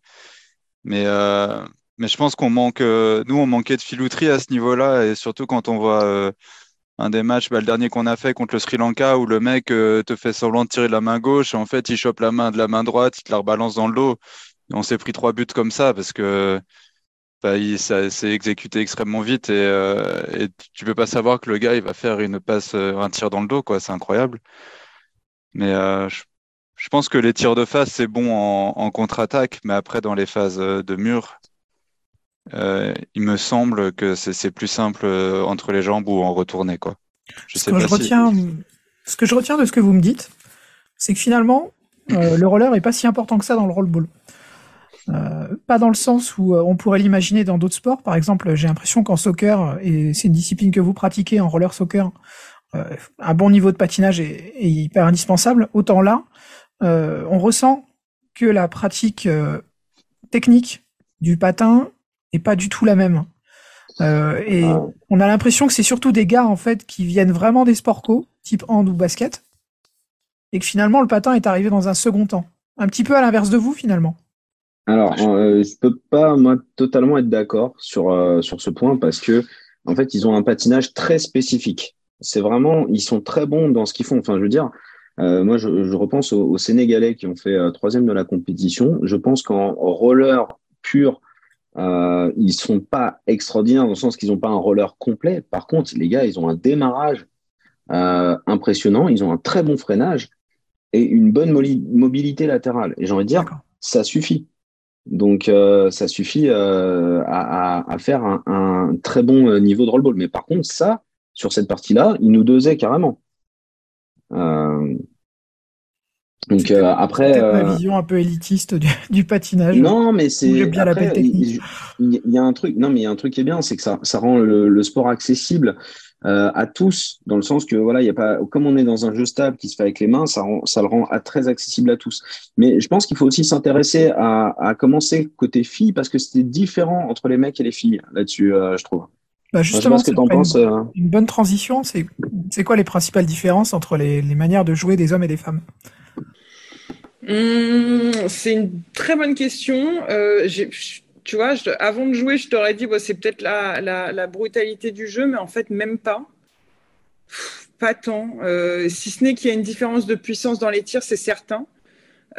Mais, euh, mais je pense qu'on manque, euh, nous, on manquait de filouterie à ce niveau-là. Et surtout quand on voit euh, un des matchs, bah, le dernier qu'on a fait contre le Sri Lanka, où le mec euh, te fait semblant de tirer de la main gauche. Et en fait, il chope la main de la main droite, il te la rebalance dans le dos. Et on s'est pris trois buts comme ça parce que bah, il, ça s'est exécuté extrêmement vite et, euh, et tu peux pas savoir que le gars il va faire une passe, un tir dans le dos, quoi. C'est incroyable. Mais euh, je, je pense que les tirs de face c'est bon en, en contre-attaque, mais après dans les phases de mur, euh, il me semble que c'est, c'est plus simple entre les jambes ou en retournée, quoi. Je ce sais que pas je si... retiens, ce que je retiens de ce que vous me dites, c'est que finalement euh, le roller est pas si important que ça dans le rollball. Euh, pas dans le sens où on pourrait l'imaginer dans d'autres sports. Par exemple, j'ai l'impression qu'en soccer, et c'est une discipline que vous pratiquez, en roller soccer, euh, un bon niveau de patinage est, est hyper indispensable. Autant là, euh, on ressent que la pratique euh, technique du patin n'est pas du tout la même. Euh, et on a l'impression que c'est surtout des gars en fait qui viennent vraiment des sports co, type hand ou basket, et que finalement le patin est arrivé dans un second temps. Un petit peu à l'inverse de vous finalement. Alors, euh, je peux pas moi totalement être d'accord sur euh, sur ce point parce que en fait ils ont un patinage très spécifique. C'est vraiment, ils sont très bons dans ce qu'ils font. Enfin, je veux dire, euh, moi je, je repense aux, aux Sénégalais qui ont fait euh, troisième de la compétition. Je pense qu'en roller pur, euh, ils sont pas extraordinaires dans le sens qu'ils ont pas un roller complet. Par contre, les gars, ils ont un démarrage euh, impressionnant. Ils ont un très bon freinage et une bonne moli- mobilité latérale. Et j'ai envie de dire, d'accord, ça suffit. Donc, euh, ça suffit euh, à, à, à faire un, un très bon niveau de rollball. Mais par contre, ça, sur cette partie-là, il nous dosait carrément. Euh... Donc euh, après, peut-être euh... ma vision un peu élitiste du, du patinage. Non, mais c'est bien après, la technique. Il y a un truc. Non, mais il y a un truc qui est bien, c'est que ça, ça rend le, le sport accessible euh, à tous, dans le sens que voilà, il y a pas, comme on est dans un jeu stable qui se fait avec les mains, ça rend, ça le rend à, très accessible à tous. Mais je pense qu'il faut aussi s'intéresser à, à commencer côté filles parce que c'était différent entre les mecs et les filles là-dessus, euh, je trouve. Bah justement, enfin, je pense que t'en penses, une, euh... une bonne transition. C'est, c'est quoi les principales différences entre les, les manières de jouer des hommes et des femmes? Mmh, c'est une très bonne question. Euh, j'ai, tu vois, je, avant de jouer, je t'aurais dit bon, c'est peut-être la, la, la brutalité du jeu, mais en fait, même pas. Pff, pas tant. Euh, si ce n'est qu'il y a une différence de puissance dans les tirs, c'est certain.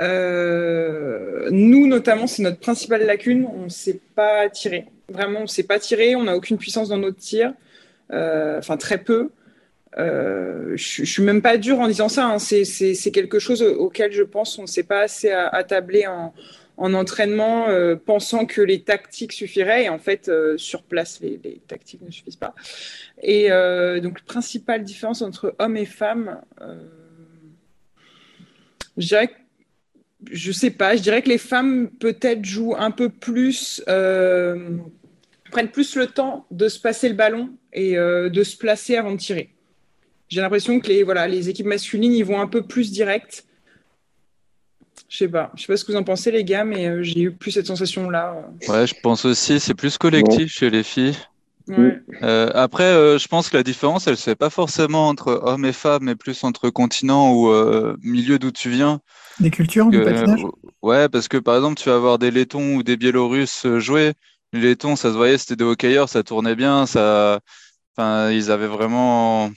Euh, nous, notamment, c'est notre principale lacune. On ne sait pas tirer. Vraiment, on ne sait pas tirer. On n'a aucune puissance dans notre tir. Euh, enfin, très peu. Euh, je, je suis même pas dure en disant ça, hein. C'est, c'est, c'est quelque chose auquel je pense on ne s'est pas assez attablé en, en entraînement, euh, pensant que les tactiques suffiraient. Et en fait, euh, sur place, les, les tactiques ne suffisent pas. Et euh, donc, principale différence entre hommes et femmes, euh, je dirais que, je sais pas, je dirais que les femmes peut-être jouent un peu plus, euh, prennent plus le temps de se passer le ballon et euh, de se placer avant de tirer. J'ai l'impression que les, voilà, les équipes masculines, ils vont un peu plus direct. Je sais pas. Je sais pas ce que vous en pensez, les gars, mais euh, j'ai eu plus cette sensation-là. Ouais, je pense aussi. C'est plus collectif, ouais, chez les filles. Ouais. Euh, après, euh, je pense que la différence, elle se fait pas forcément entre hommes et femmes, mais plus entre continents ou euh, milieu d'où tu viens. Des cultures, euh, du patinage. Ouais, parce que par exemple, tu vas avoir des Lettons ou des Biélorusses jouer. Les Lettons, ça se voyait, c'était des hockeyeurs, ça tournait bien, ça... Enfin, ils avaient vraiment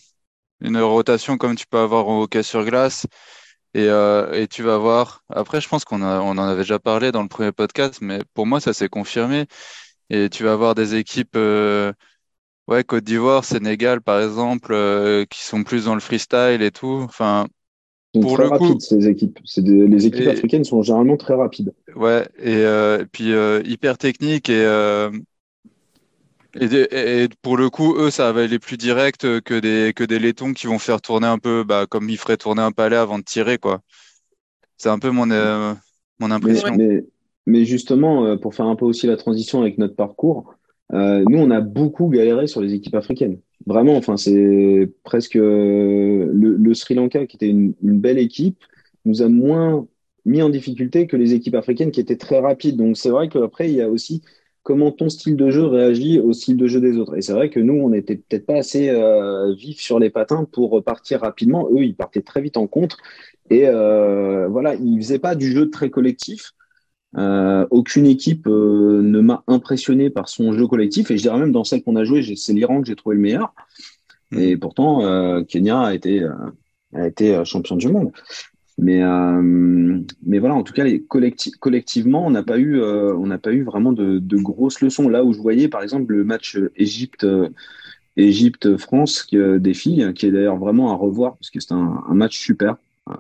une rotation comme tu peux avoir au hockey sur glace. Et, euh, et tu vas voir. Après, je pense qu'on a- on en avait déjà parlé dans le premier podcast, mais pour moi, ça s'est confirmé. Et tu vas avoir des équipes, euh, ouais, Côte d'Ivoire, Sénégal, par exemple, euh, qui sont plus dans le freestyle et tout. Enfin, Ils sont pour très le coup, rapides, ces équipes. C'est des- les équipes et, africaines sont généralement très rapides. ouais, et, euh, et puis euh, hyper technique et, euh, et, des- et- et pour le coup, eux, ça va aller plus direct que des que des Lettons qui vont faire tourner un peu, bah, comme ils feraient tourner un palet avant de tirer, quoi. C'est un peu mon euh, mon Mais, Ouais. impression. mais, mais justement, euh, pour faire un peu aussi la transition avec notre parcours, euh, nous, on a beaucoup galéré sur les équipes africaines. Vraiment, enfin, c'est presque euh, le, le Sri Lanka, qui était une, une belle équipe, nous a moins mis en difficulté que les équipes africaines qui étaient très rapides. Donc, c'est vrai qu'après, il y a aussi comment ton style de jeu réagit au style de jeu des autres. Et c'est vrai que nous, on n'était peut-être pas assez euh, vifs sur les patins pour partir rapidement. Eux, ils partaient très vite en contre. Et euh, voilà, ils faisaient pas du jeu très collectif. Euh, aucune équipe euh, ne m'a impressionné par son jeu collectif. Et je dirais même dans celle qu'on a joué, j'ai- c'est l'Iran que j'ai trouvé le meilleur. Et pourtant, euh, Kenya a été, euh, a été euh, champion du monde. Mais, euh, mais voilà, en tout cas, les collecti- collectivement, on n'a pas eu, euh, on n'a pas eu vraiment de, de grosses leçons. Là où je voyais, par exemple, le match euh, Égypte, euh, Égypte-France qui, euh, des filles, qui est d'ailleurs vraiment à revoir, parce que c'était un, un match super. Euh,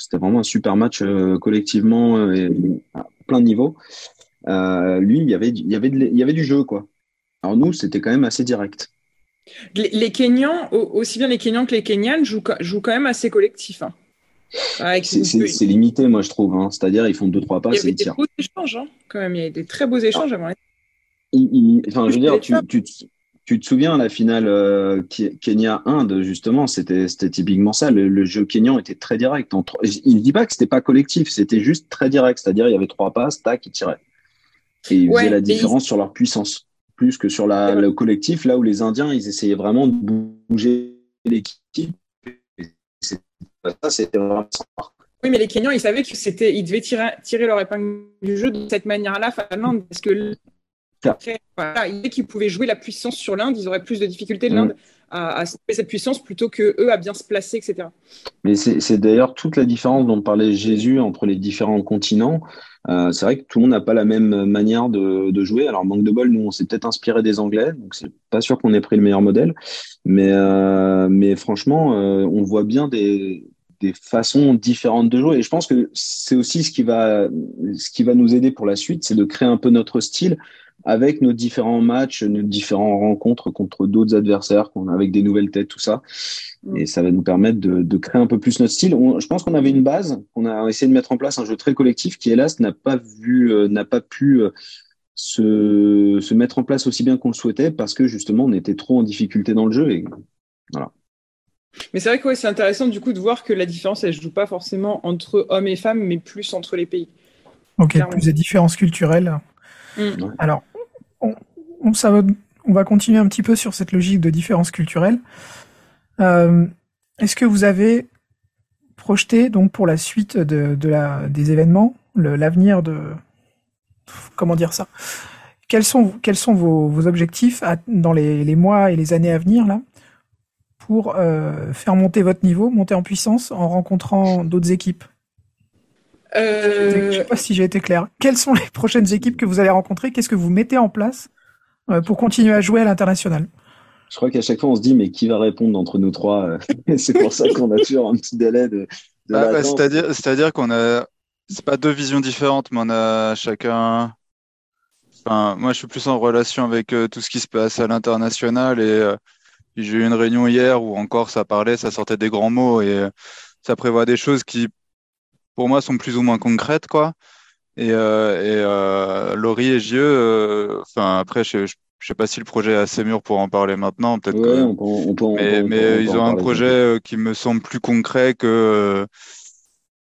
C'était vraiment un super match euh, collectivement euh, et à plein de niveaux. Euh, lui, il y avait, du- il y avait, de l'- il y avait du jeu, quoi. Alors nous, c'était quand même assez direct. Les, les Kenyans, au- aussi bien les Kenyans que les Kenyanes, jouent, ca- jouent quand même assez collectif, hein. Avec C'est une- c'est- c'est il limité, moi, je trouve, hein. C'est-à-dire, ils font deux, trois y passes et avait ils des tirent. beaux échanges, hein, quand même. Il y avait des très beaux échanges avant les Il- il- enfin, je veux dire, tu, tu, te- tu te souviens, la finale euh, Ke- Kenya-Inde, justement, c'était, c'était typiquement ça. Le, le jeu kenyan était très direct. Entre, il ne dit pas que c'était pas collectif, c'était juste très direct. C'est-à-dire, il y avait trois passes, tac, ils tiraient. Et ils faisaient Ouais, la mais ils- différence sur leur puissance, plus que sur la, le collectif, là où les Indiens, ils essayaient vraiment de bouger l'équipe. Et c'est- Ça, c'était vraiment sympa. oui, mais les Kenyans, ils savaient que c'était, ils devaient tirer, tirer leur épingle du jeu de cette manière-là face à l'Inde, parce que après, voilà, ils savaient qu'ils pouvaient jouer la puissance sur l'Inde, ils auraient plus de difficultés de Mm. l'Inde à, à stopper cette puissance plutôt que eux à bien se placer, et cetera. Mais c'est c'est d'ailleurs toute la différence dont parlait Jésus entre les différents continents. Euh, c'est vrai que tout le monde n'a pas la même manière de, de jouer. Alors, manque de bol, nous, on s'est peut-être inspiré des Anglais, donc c'est pas sûr qu'on ait pris le meilleur modèle. Mais, euh, mais franchement, euh, on voit bien des, des façons différentes de jouer. Et je pense que c'est aussi ce qui va, ce qui va nous aider pour la suite, c'est de créer un peu notre style avec nos différents matchs, nos différentes rencontres contre d'autres adversaires, qu'on a avec des nouvelles têtes, tout ça. Mm. Et ça va nous permettre de, de créer un peu plus notre style. On- je pense qu'on avait une base, on a essayé de mettre en place un jeu très collectif qui, hélas, n'a pas vu, euh, n'a pas pu euh, se, se mettre en place aussi bien qu'on le souhaitait parce que justement, on était trop en difficulté dans le jeu. Et voilà. Mais c'est vrai que ouais, c'est intéressant du coup de voir que la différence, elle ne se joue pas forcément entre hommes et femmes, mais plus entre les pays, Ok, clairement. plus des différences culturelles. Mm. Ouais. Alors, on, on- ça va, on va continuer un petit peu sur cette logique de différences culturelles. Euh, Est-ce que vous avez projeté donc pour la suite de, de la, des événements, le- l'avenir de... Comment dire ça? Quels sont, quels sont vos, vos objectifs à- dans les, les mois et les années à venir là, pour euh, faire monter votre niveau, monter en puissance en rencontrant d'autres équipes? Je ne Euh, sais pas si j'ai été clair. Quelles sont les prochaines équipes que vous allez rencontrer? Qu'est-ce que vous mettez en place euh, pour continuer à jouer à l'international? Je crois qu'à chaque fois, on se dit, mais qui va répondre entre nous trois? euh Et c'est pour ça qu'on a toujours un petit délai de, de Bah, bah, latence. c'est-à-dire, c'est-à-dire qu'on a, c'est pas deux visions différentes, mais on a chacun. Enfin, moi, je suis plus en relation avec euh, tout ce qui se passe à l'international et euh, j'ai eu une réunion hier où encore ça parlait, ça sortait des grands mots et euh, ça prévoit des choses qui, pour moi, sont plus ou moins concrètes, quoi. Et, euh, et euh, Laurie et Gieux, euh, enfin, après, je, je, je sais pas si le projet est assez mûr pour en parler maintenant, peut-être Ouais, que. on peut, on peut, on peut, Mais, on mais peut, euh, on peut ils en ont un parler, projet t'inquiète. euh, qui me semble plus concret que. euh,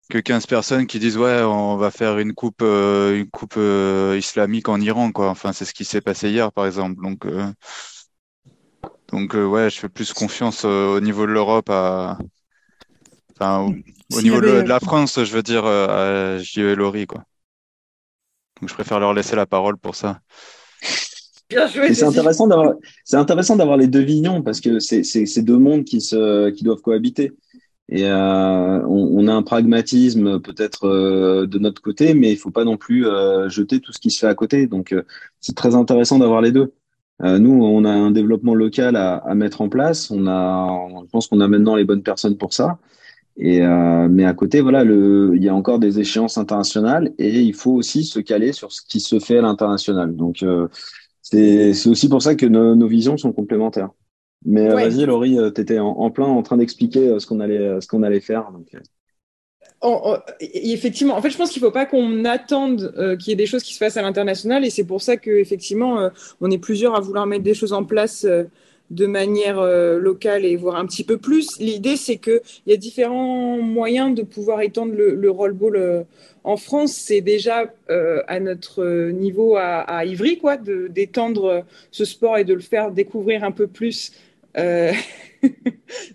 que quinze personnes qui disent ouais on va faire une coupe euh, une coupe euh, islamique en Iran quoi enfin c'est ce qui s'est passé hier par exemple donc euh, donc euh, ouais je fais plus confiance euh, au niveau de l'Europe à enfin au, au S'il y niveau de, avait, de la France je veux dire euh, à J E et Laurie quoi donc je préfère leur laisser la parole pour ça Bien joué. C'est intéressant d'avoir, c'est intéressant d'avoir les deux visions parce que c'est, c'est, c'est deux mondes qui se, qui doivent cohabiter. Et euh, on, on a un pragmatisme peut-être euh, de notre côté, mais il faut pas non plus euh, jeter tout ce qui se fait à côté. Donc euh, c'est très intéressant d'avoir les deux. Euh, nous, on a un développement local à, à mettre en place. On a, on, je pense qu'on a maintenant les bonnes personnes pour ça. Et euh, mais à côté, voilà, le, il y a encore des échéances internationales et il faut aussi se caler sur ce qui se fait à l'international. Donc euh, c'est, c'est aussi pour ça que nos, nos visions sont complémentaires. Mais ouais. Vas-y, Laurie, tu étais en, en plein en train d'expliquer ce qu'on allait, ce qu'on allait faire. Donc. Oh, oh, effectivement, en fait, je pense qu'il ne faut pas qu'on attende euh, qu'il y ait des choses qui se fassent à l'international. Et c'est pour ça qu'effectivement, euh, on est plusieurs à vouloir mettre des choses en place euh, de manière euh, locale et voir un petit peu plus. L'idée, c'est qu'il y a différents moyens de pouvoir étendre le, le rollball euh, en France. C'est déjà euh, à notre niveau à, à Ivry, quoi, de, d'étendre ce sport et de le faire découvrir un peu plus. Euh...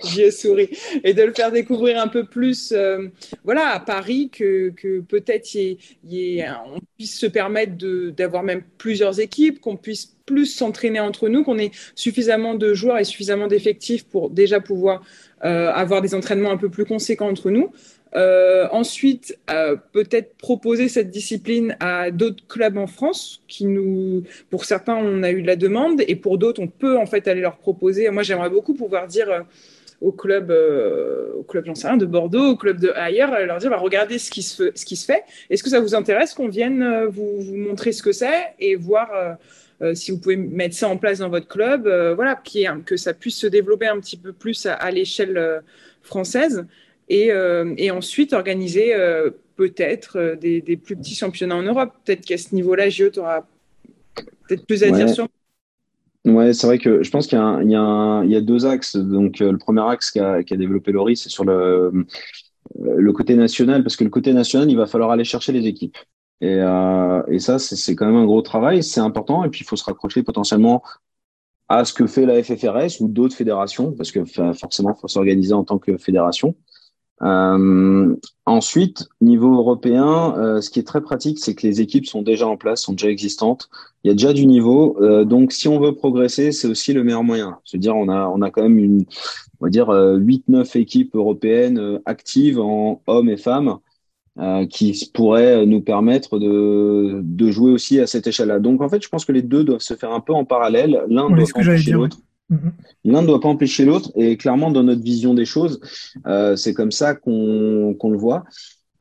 J'y souris et de le faire découvrir un peu plus, euh, voilà, à Paris, que, que peut-être y, y, on puisse se permettre de, d'avoir même plusieurs équipes, qu'on puisse plus s'entraîner entre nous, qu'on ait suffisamment de joueurs et suffisamment d'effectifs pour déjà pouvoir euh, avoir des entraînements un peu plus conséquents entre nous. Euh, ensuite, euh, peut-être proposer cette discipline à d'autres clubs en France qui nous, pour certains, on a eu de la demande et pour d'autres, on peut en fait aller leur proposer. Moi, j'aimerais beaucoup pouvoir dire euh, au club, euh, au club, j'en sais rien, de Bordeaux, au club de ailleurs, leur dire, bah, regardez ce qui se fait, ce qui se fait. Est-ce que ça vous intéresse qu'on vienne euh, vous, vous montrer ce que c'est et voir euh, euh, si vous pouvez mettre ça en place dans votre club, euh, voilà, qui, que ça puisse se développer un petit peu plus à, à l'échelle euh, française. Et, euh, et ensuite organiser euh, peut-être euh, des, des plus petits championnats en Europe. Peut-être qu'à ce niveau-là, Gio, tu auras peut-être plus à ouais. dire sur. Ouais, c'est vrai que je pense qu'il y a, un, il y a, un, il y a deux axes. Donc euh, le premier axe qu'a, qu'a développé Laurie, c'est sur le, le côté national, parce que le côté national, il va falloir aller chercher les équipes. Et, euh, et ça, c'est, c'est quand même un gros travail, c'est important. Et puis il faut se raccrocher potentiellement à ce que fait la F F R S ou d'autres fédérations, parce que forcément, il faut s'organiser en tant que fédération. Euh, ensuite, niveau européen, euh, ce qui est très pratique, c'est que les équipes sont déjà en place, sont déjà existantes. Il y a déjà du niveau, euh, donc si on veut progresser, c'est aussi le meilleur moyen. C'est-à-dire, on a on a quand même une, on va dire euh, huit neuf équipes européennes euh, actives en hommes et femmes euh, qui pourraient nous permettre de de jouer aussi à cette échelle-là. Donc en fait, je pense que les deux doivent se faire un peu en parallèle. L'un doit empêcher l'autre. Mmh. L'un ne doit pas empêcher l'autre et clairement dans notre vision des choses euh, c'est comme ça qu'on, qu'on le voit.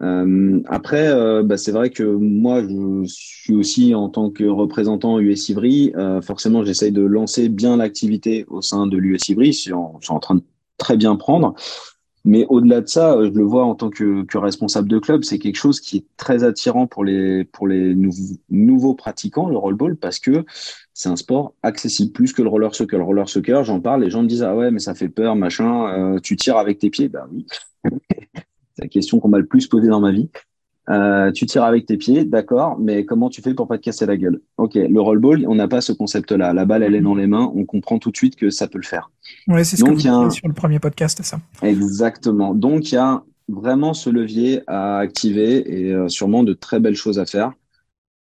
Euh, après euh, bah, c'est vrai que moi je suis aussi en tant que représentant U S Ivry, euh, forcément j'essaye de lancer bien l'activité au sein de l'U S Ivry, je suis en, je suis en train de très bien prendre, mais au-delà de ça je le vois en tant que, que responsable de club, c'est quelque chose qui est très attirant pour les, pour les nou- nouveaux pratiquants, le rollball, parce que c'est un sport accessible plus que le roller soccer. Le roller soccer, j'en parle, les gens me disent « Ah ouais, mais ça fait peur, machin, euh, tu tires avec tes pieds. » Bah oui, c'est la question qu'on m'a le plus posée dans ma vie. Euh, tu tires avec tes pieds, d'accord, mais comment tu fais pour pas te casser la gueule? Ok, le rollball, on n'a pas ce concept-là. La balle, elle est dans les mains, on comprend tout de suite que ça peut le faire. Oui, c'est ce Donc, que vous a... sur le premier podcast, ça. Exactement. Donc, il y a vraiment ce levier à activer et euh, sûrement de très belles choses à faire.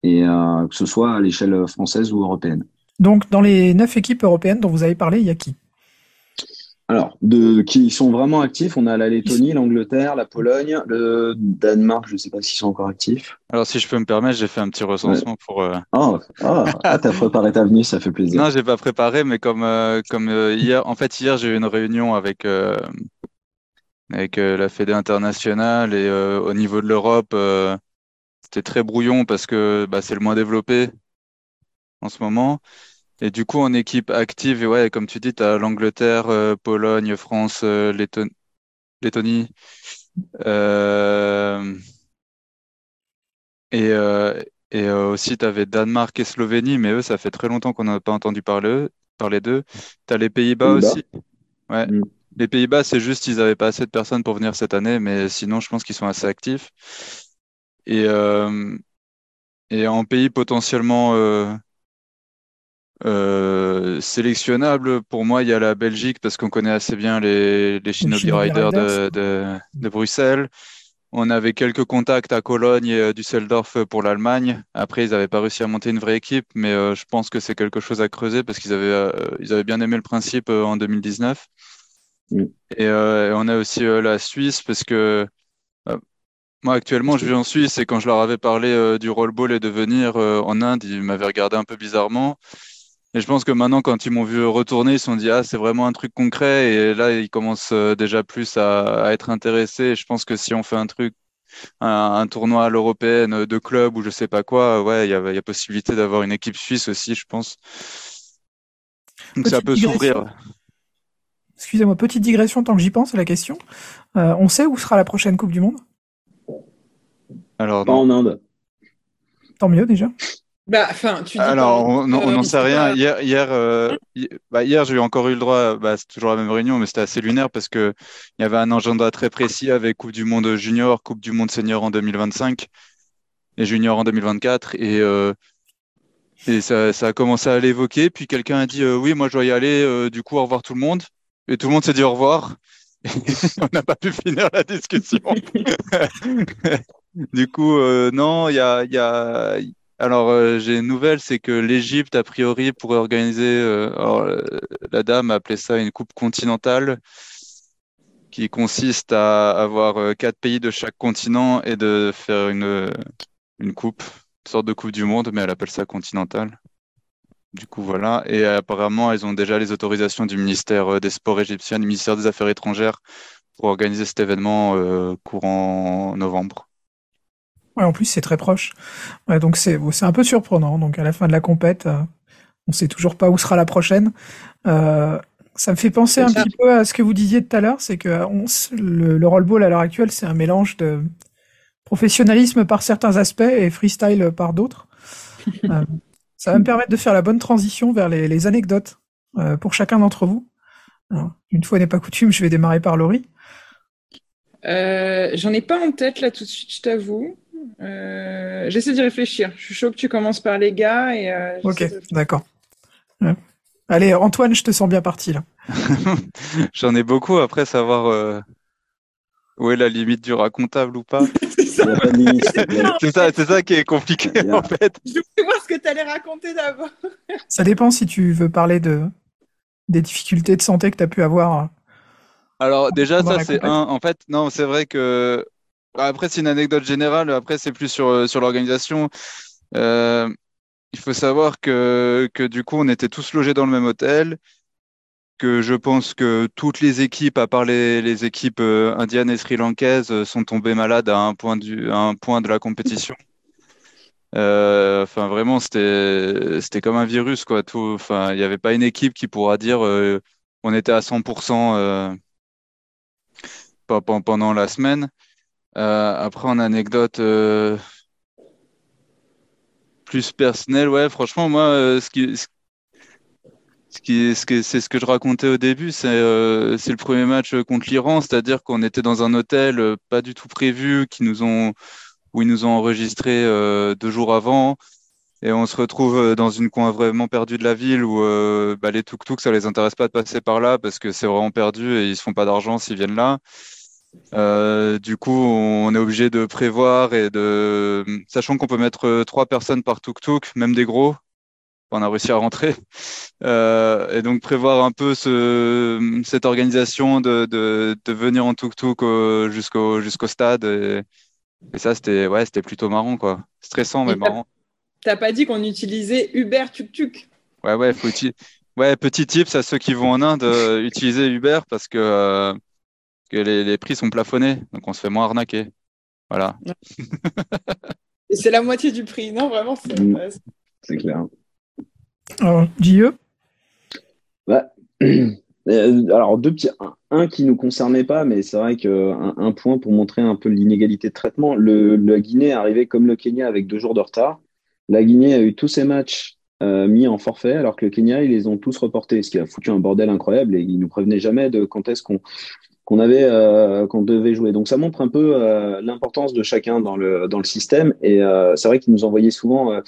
Et euh, que ce soit à l'échelle française ou européenne. Donc, dans les neuf équipes européennes dont vous avez parlé, il y a qui? Alors, de, qui sont vraiment actifs, on a la Lettonie, l'Angleterre, la Pologne, le Danemark, je ne sais pas s'ils sont encore actifs. Alors, si je peux me permettre, j'ai fait un petit recensement ouais. pour... Euh... Oh, oh ah, t'as préparé ta venue, ça fait plaisir. Non, je n'ai pas préparé, mais comme, euh, comme euh, hier, en fait, hier, j'ai eu une réunion avec... Euh... avec euh, la Fédé internationale et euh, au niveau de l'Europe... Euh... C'était très brouillon parce que bah, c'est le moins développé en ce moment. Et du coup, en équipe active, et ouais, comme tu dis, tu as l'Angleterre, euh, Pologne, France, euh, Letton... Lettonie. Euh... Et, euh, et euh, aussi, tu avais Danemark et Slovénie, mais eux, ça fait très longtemps qu'on n'a pas entendu parler, parler d'eux. Tu as les Pays-Bas Pays-Bas aussi. Ouais. Mmh. Les Pays-Bas, c'est juste qu'ils n'avaient pas assez de personnes pour venir cette année, mais sinon, je pense qu'ils sont assez actifs. Et, euh, et en pays potentiellement euh, euh, sélectionnable, pour moi, il y a la Belgique parce qu'on connaît assez bien les, les Shinobi Riders de, de, de Bruxelles. On avait quelques contacts à Cologne et euh, Düsseldorf pour l'Allemagne. Après, ils n'avaient pas réussi à monter une vraie équipe, mais euh, je pense que c'est quelque chose à creuser parce qu'ils avaient, euh, ils avaient bien aimé le principe euh, en deux mille dix-neuf. Oui. Et, euh, et on a aussi euh, la Suisse parce que euh, moi, actuellement, je vis en Suisse et quand je leur avais parlé euh, du rollball et de venir euh, en Inde, ils m'avaient regardé un peu bizarrement. Et je pense que maintenant, quand ils m'ont vu retourner, ils se sont dit « Ah, c'est vraiment un truc concret ». Et là, ils commencent déjà plus à, à être intéressés. Et je pense que si on fait un truc, un, un tournoi à l'européenne de club ou je sais pas quoi, ouais, il y a, y a possibilité d'avoir une équipe suisse aussi, je pense. Donc, ça peut s'ouvrir. Excusez-moi, petite digression tant que j'y pense à la question. Euh, on sait où sera la prochaine Coupe du Monde ? Alors, pas en Inde. Tant mieux déjà. Bah, enfin, tu dis Alors, on n'en euh, sait rien. Hier, hier, euh, hier, bah, hier, j'ai encore eu le droit. Bah, c'est toujours la même réunion, mais c'était assez lunaire parce que il y avait un agenda très précis avec Coupe du Monde junior, Coupe du Monde senior en deux mille vingt-cinq et junior en deux mille vingt-quatre. Et, euh, et ça, ça a commencé à l'évoquer. Puis quelqu'un a dit euh, oui, moi je dois y aller. Euh, du coup, au revoir tout le monde. Et tout le monde s'est dit au revoir. On n'a pas pu finir la discussion. Du coup, euh, non, il y a, il y a Alors, euh, j'ai une nouvelle, c'est que l'Égypte, a priori, pourrait organiser... Euh, alors, euh, la dame a appelé ça une coupe continentale qui consiste à avoir euh, quatre pays de chaque continent et de faire une, une coupe, une sorte de coupe du monde, mais elle appelle ça continentale. Du coup, voilà. Et euh, apparemment, elles ont déjà les autorisations du ministère euh, des Sports égyptien, du ministère des Affaires étrangères pour organiser cet événement euh, courant novembre. Ouais, en plus, c'est très proche. Ouais, donc, c'est, c'est un peu surprenant. Donc, à la fin de la compète, euh, on sait toujours pas où sera la prochaine. Euh, ça me fait penser un petit peu à ce que vous disiez tout à l'heure. C'est que on, le, le rollball, à l'heure actuelle, c'est un mélange de professionnalisme par certains aspects et freestyle par d'autres. euh, ça va me permettre de faire la bonne transition vers les, les anecdotes euh, pour chacun d'entre vous. Alors, une fois n'est pas coutume, je vais démarrer par Laurie. Euh, j'en ai pas en tête, là, tout de suite, je t'avoue. Euh, j'essaie d'y réfléchir. Je suis chaud que tu commences par les gars. Et, euh, ok, de... d'accord. Ouais. Allez, Antoine, je te sens bien parti là. J'en ai beaucoup. Après, savoir euh, où est la limite du racontable ou pas. C'est ça. c'est, ça, c'est ça qui est compliqué en fait. Je voulais voir ce que tu allais raconter d'abord. Ça dépend si tu veux parler de... des difficultés de santé que tu as pu avoir. Alors, déjà, ça, c'est un. En fait, non, c'est vrai que. Après, c'est une anecdote générale. Après, c'est plus sur, sur l'organisation. Euh, il faut savoir que, que du coup, on était tous logés dans le même hôtel, que je pense que toutes les équipes, à part les, les équipes indiennes et sri-lankaises, sont tombées malades à un point, du, à un point de la compétition. Euh, enfin, vraiment, c'était, c'était comme un virus, quoi. Tout, enfin, il n'y avait pas une équipe qui pourra dire euh, on était à cent pour cent euh, pendant la semaine. Euh, après, en anecdote euh, plus personnelle, ouais, franchement, moi, euh, ce qui, ce, ce qui, ce que, c'est ce que je racontais au début, c'est, euh, c'est le premier match contre l'Iran, c'est-à-dire qu'on était dans un hôtel euh, pas du tout prévu, qui nous ont, où ils nous ont enregistrés euh, deux jours avant, et on se retrouve dans une coin vraiment perdue de la ville où euh, bah, les tuk-tuks, ça les intéresse pas de passer par là parce que c'est vraiment perdu et ils se font pas d'argent s'ils viennent là. Euh, du coup, on est obligé de prévoir et de, sachant qu'on peut mettre trois personnes par tuk-tuk, même des gros, on a réussi à rentrer. Euh, et donc prévoir un peu ce, cette organisation de, de, de venir en tuk-tuk au, jusqu'au, jusqu'au stade. Et, et ça, c'était, ouais, c'était plutôt marrant, quoi. Stressant, mais t'as, marrant. T'as pas dit qu'on utilisait Uber tuk-tuk ? Ouais, ouais, faut uti- ouais, petit tips à ceux qui vont en Inde, euh, utiliser Uber parce que. Euh, Que les, les prix sont plafonnés, donc on se fait moins arnaquer. Voilà. Et c'est la moitié du prix. Non, vraiment, c'est, c'est... c'est clair. Alors, J E bah, alors, deux petits... Un, un qui ne nous concernait pas, mais c'est vrai qu'un un point pour montrer un peu l'inégalité de traitement. Le, la Guinée est arrivée comme le Kenya avec deux jours de retard. La Guinée a eu tous ses matchs euh, mis en forfait, alors que le Kenya, ils les ont tous reportés, ce qui a foutu un bordel incroyable et ils ne nous prévenaient jamais de quand est-ce qu'on... qu'on avait, euh, qu'on devait jouer. Donc ça montre un peu euh, l'importance de chacun dans le dans le système. Et euh, c'est vrai qu'ils nous envoyaient souvent euh,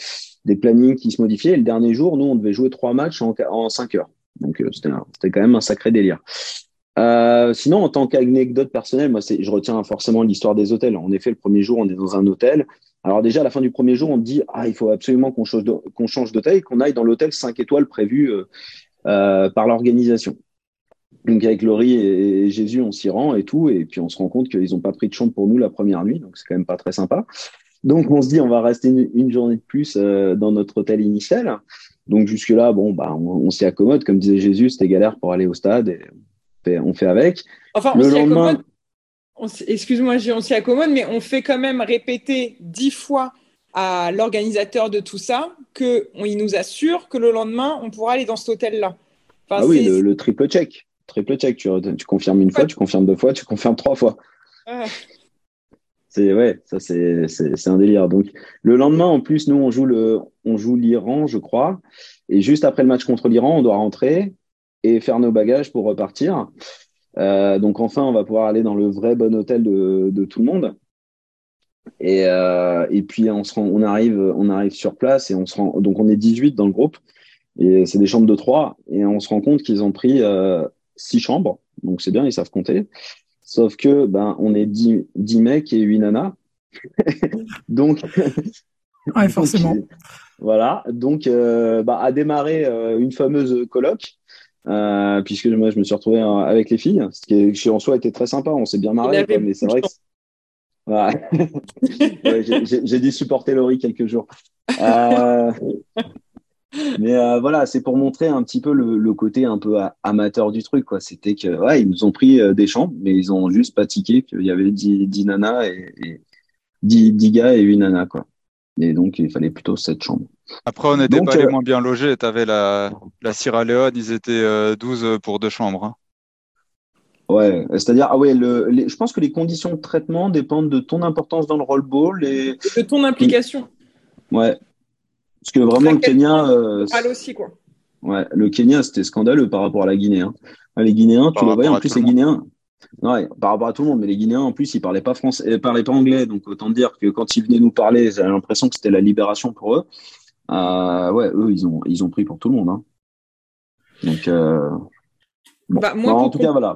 des plannings qui se modifiaient. Et le dernier jour, nous, on devait jouer trois matchs en en cinq heures. Donc euh, c'était un, c'était quand même un sacré délire. Euh, sinon, en tant qu'anecdote personnelle, moi, c'est, je retiens forcément l'histoire des hôtels. En effet, le premier jour, on est dans un hôtel. Alors déjà, à la fin du premier jour, on dit « Ah, il faut absolument qu'on change, de, qu'on change d'hôtel et qu'on aille dans l'hôtel cinq étoiles prévu euh, euh, par l'organisation. » Donc, avec Laurie et Jésus, on s'y rend et tout. Et puis, on se rend compte qu'ils n'ont pas pris de chambre pour nous la première nuit. Donc, c'est quand même pas très sympa. Donc, on se dit, on va rester une, une journée de plus euh, dans notre hôtel initial. Donc, jusque-là, bon, bah, on, on s'y accommode. Comme disait Jésus, c'était galère pour aller au stade. Et on, fait, on fait avec. Enfin, on Le s'y lendemain... accommode. On, excuse-moi, on s'y accommode, mais on fait quand même répéter dix fois à l'organisateur de tout ça qu'il nous assure que le lendemain, on pourra aller dans cet hôtel-là. Enfin, ah oui, le, le triple check. Triple check, tu, tu confirmes une ouais. fois, tu confirmes deux fois, tu confirmes trois fois. Ouais. C'est ouais, ça c'est, c'est c'est un délire. Donc le lendemain, en plus, nous on joue le on joue l'Iran, je crois. Et juste après le match contre l'Iran, on doit rentrer et faire nos bagages pour repartir. Euh, donc enfin, on va pouvoir aller dans le vrai bon hôtel de de tout le monde. Et euh, et puis on se rend, on arrive on arrive sur place et on se rend. Donc on est dix-huit dans le groupe et c'est des chambres de trois et on se rend compte qu'ils ont pris euh, six chambres, donc c'est bien, ils savent compter. Sauf que, ben, on est dix, dix mecs et huit nanas. donc. Ouais, forcément. Donc, voilà. Donc, euh, bah, à démarrer euh, une fameuse coloc, euh, puisque moi, je me suis retrouvé euh, avec les filles, ce qui, qui en soi était très sympa, on s'est bien marré, quoi, mais c'est vrai que. Voilà. ouais, j'ai, j'ai, j'ai dû supporter Laurie quelques jours. Euh. Mais euh, voilà, c'est pour montrer un petit peu le, le côté un peu a- amateur du truc, quoi. C'était que, ouais, ils nous ont pris euh, des chambres, mais ils ont juste pas tiqué qu'il y avait dix nanas et, et dix gars et une nana, quoi. Et donc, il fallait plutôt sept chambres. Après, on n'était pas euh... les moins bien logés. T'avais la, la Sierra Leone, ils étaient euh, douze pour deux chambres. Hein. Ouais, c'est-à-dire, ah ouais, le, les, je pense que les conditions de traitement dépendent de ton importance dans le rollball et, et de ton implication. Ouais. Parce que vraiment, le Kenya, euh, aussi, quoi. Ouais, le Kenya, c'était scandaleux par rapport à la Guinée. Hein. Les Guinéens, par tu le voyais, en plus, les Guinéens, ouais, par rapport à tout le monde, mais les Guinéens, en plus, ils parlaient pas français, ils parlaient pas anglais. Donc, autant dire que quand ils venaient nous parler, j'avais l'impression que c'était la libération pour eux. Euh, ouais, eux, ils ont, ils ont pris pour tout le monde. Hein. Donc, euh, bon. bah, moi, non, en tout compl- cas, voilà.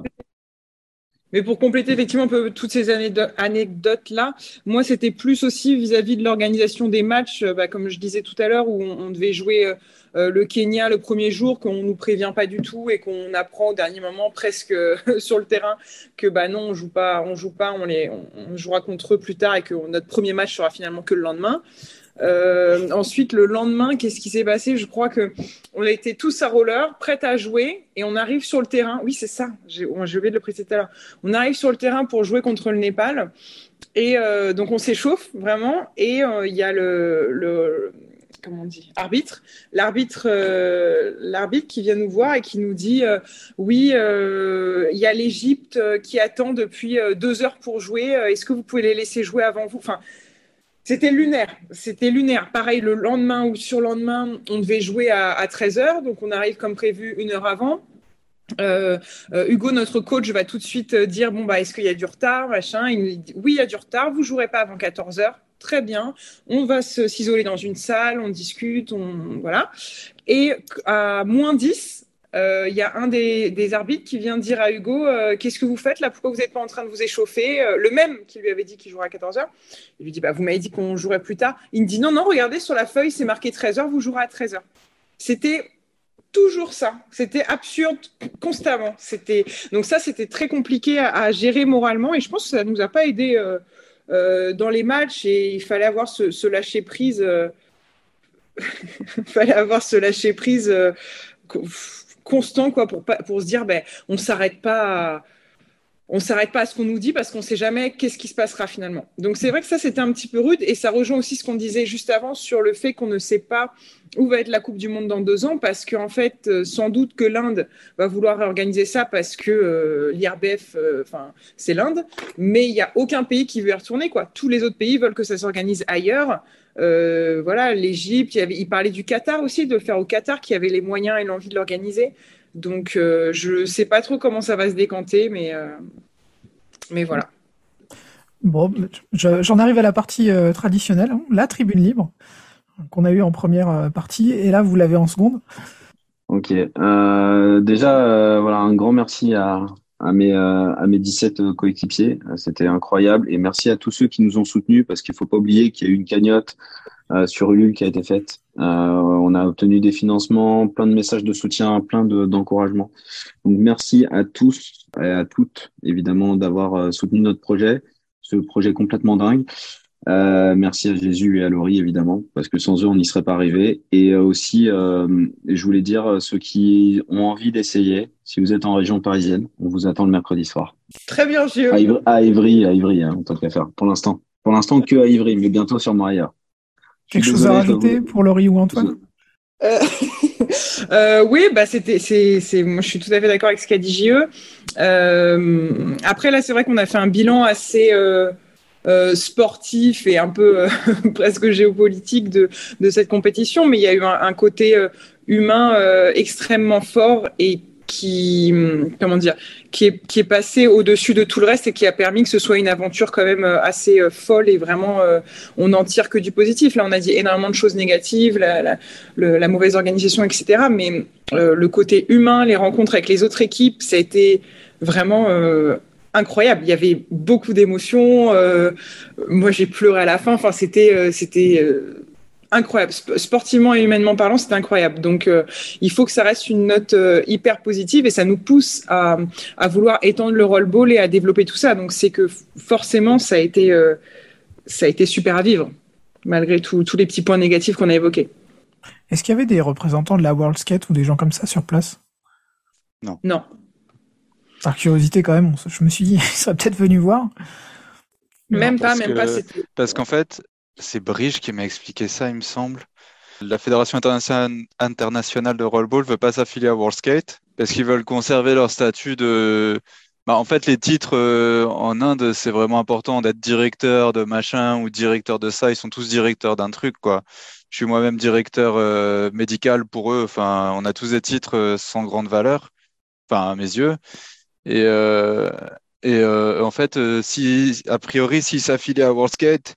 Mais pour compléter, effectivement, un peu toutes ces anédo- anecdotes-là, moi, c'était plus aussi vis-à-vis de l'organisation des matchs, bah, comme je disais tout à l'heure, où on, on devait jouer euh, le Kenya le premier jour, qu'on ne nous prévient pas du tout et qu'on apprend au dernier moment, presque sur le terrain, que bah, non, on ne joue pas, on joue pas, on, les, on, on jouera contre eux plus tard et que notre premier match sera finalement que le lendemain. Euh, ensuite, le lendemain, qu'est-ce qui s'est passé ? Je crois qu'on a été tous à roller, prêts à jouer, et on arrive sur le terrain. Oui, c'est ça, j'ai, j'ai oublié de le préciser tout à l'heure. On arrive sur le terrain pour jouer contre le Népal, et euh, donc on s'échauffe vraiment, et il euh, y a le, le comment on dit, arbitre, l'arbitre, euh, l'arbitre qui vient nous voir et qui nous dit euh, oui, il euh, y a l'Égypte qui attend depuis euh, deux heures pour jouer, est-ce que vous pouvez les laisser jouer avant vous ? Enfin, C'était lunaire, c'était lunaire. Pareil, le lendemain ou sur le lendemain, on devait jouer à, à treize heures, donc on arrive comme prévu une heure avant. Euh, euh, Hugo, notre coach, va tout de suite dire « Bon, bah, est-ce qu'il y a du retard ?» machin. Il nous dit « Oui, il y a du retard, vous ne jouerez pas avant quatorze heures. » Très bien, on va se, s'isoler dans une salle, on discute, on, voilà. Et à moins dix, il euh, y a un des, des arbitres qui vient dire à Hugo euh, « Qu'est-ce que vous faites là ? Pourquoi vous n'êtes pas en train de vous échauffer ?» euh, Le même qui lui avait dit qu'il jouerait à quatorze heures. Il lui dit bah, « Vous m'avez dit qu'on jouerait plus tard. » Il me dit « Non, non, regardez, sur la feuille, c'est marqué treize heures, vous jouerez à treize heures. » C'était toujours ça. C'était absurde constamment. C'était... Donc ça, c'était très compliqué à, à gérer moralement et je pense que ça ne nous a pas aidés euh, euh, dans les matchs et il fallait avoir ce, ce lâcher-prise. Euh... il fallait avoir ce lâcher-prise euh... constant quoi pour, pour se dire ben, on s'arrête pas à, on s'arrête pas à ce qu'on nous dit parce qu'on sait jamais qu'est-ce qui se passera finalement. Donc c'est vrai que ça c'était un petit peu rude et ça rejoint aussi ce qu'on disait juste avant sur le fait qu'on ne sait pas où va être la Coupe du Monde dans deux ans parce qu'en fait sans doute que l'Inde va vouloir réorganiser ça parce que euh, l'I R B F euh, c'est l'Inde mais il n'y a aucun pays qui veut y retourner quoi. Tous les autres pays veulent que ça s'organise ailleurs. Euh, voilà, l'Égypte, il, y avait, il parlait du Qatar aussi, de le faire au Qatar, qui avait les moyens et l'envie de l'organiser. Donc, euh, je ne sais pas trop comment ça va se décanter, mais, euh, mais voilà. Bon, je, j'en arrive à la partie euh, traditionnelle, hein, la tribune libre, qu'on a eue en première partie, et là, vous l'avez en seconde. Ok. Euh, déjà, euh, voilà, un grand merci à, à mes, euh, à mes dix-sept coéquipiers. C'était incroyable. Et merci à tous ceux qui nous ont soutenus, parce qu'il ne faut pas oublier qu'il y a eu une cagnotte euh, sur Ulule qui a été faite. Euh, on a obtenu des financements, plein de messages de soutien, plein de, d'encouragement. Donc, merci à tous et à toutes, évidemment, d'avoir soutenu notre projet, ce projet complètement dingue. Euh, merci à Jésus et à Laurie, évidemment, parce que sans eux on n'y serait pas arrivé. Et aussi euh, je voulais dire, ceux qui ont envie d'essayer, si vous êtes en région parisienne, on vous attend le mercredi soir. Très bien, Gio. À Ivry, à Ivry, hein, en tant qu'à faire. Pour l'instant, pour l'instant que à Ivry, mais bientôt sûrement ailleurs. Quelque chose à rajouter pour Laurie ou Antoine? Euh, euh, oui, bah c'était, c'est, c'est, moi je suis tout à fait d'accord avec ce qu'a dit J E. Euh, après là, c'est vrai qu'on a fait un bilan assez euh, euh, sportif et un peu euh, presque géopolitique de, de cette compétition, mais il y a eu un, un côté euh, humain euh, extrêmement fort et qui, comment dire, qui est, qui est passé au-dessus de tout le reste et qui a permis que ce soit une aventure quand même assez folle et vraiment, euh, on n'en tire que du positif. Là, on a dit énormément de choses négatives, la, la, le, la mauvaise organisation, et cetera. Mais euh, le côté humain, les rencontres avec les autres équipes, ça a été vraiment euh, incroyable. Il y avait beaucoup d'émotions. Euh, moi, j'ai pleuré à la fin. Enfin, c'était... Euh, c'était euh, incroyable. Sportivement et humainement parlant, c'était incroyable. Donc, euh, il faut que ça reste une note euh, hyper positive et ça nous pousse à, à vouloir étendre le rollball et à développer tout ça. Donc, c'est que forcément, ça a été, euh, ça a été super à vivre, malgré tous les petits points négatifs qu'on a évoqués. Est-ce qu'il y avait des représentants de la World Skate ou des gens comme ça sur place ? Non. Non. Par curiosité, quand même, je me suis dit, ils seraient peut-être venus voir. Même non, pas, même que, pas. C'était... Parce qu'en fait... C'est Brige qui m'a expliqué ça, il me semble. La Fédération Interna- Internationale de Rollball ne veut pas s'affilier à World Skate parce qu'ils veulent conserver leur statut de... Bah, en fait, les titres euh, en Inde, c'est vraiment important d'être directeur de machin ou directeur de ça. Ils sont tous directeurs d'un truc, quoi. Je suis moi-même directeur euh, médical pour eux. Enfin, on a tous des titres euh, sans grande valeur, enfin, à mes yeux. Et, euh, et euh, en fait, euh, si, a priori, s'ils s'affilient à World Skate...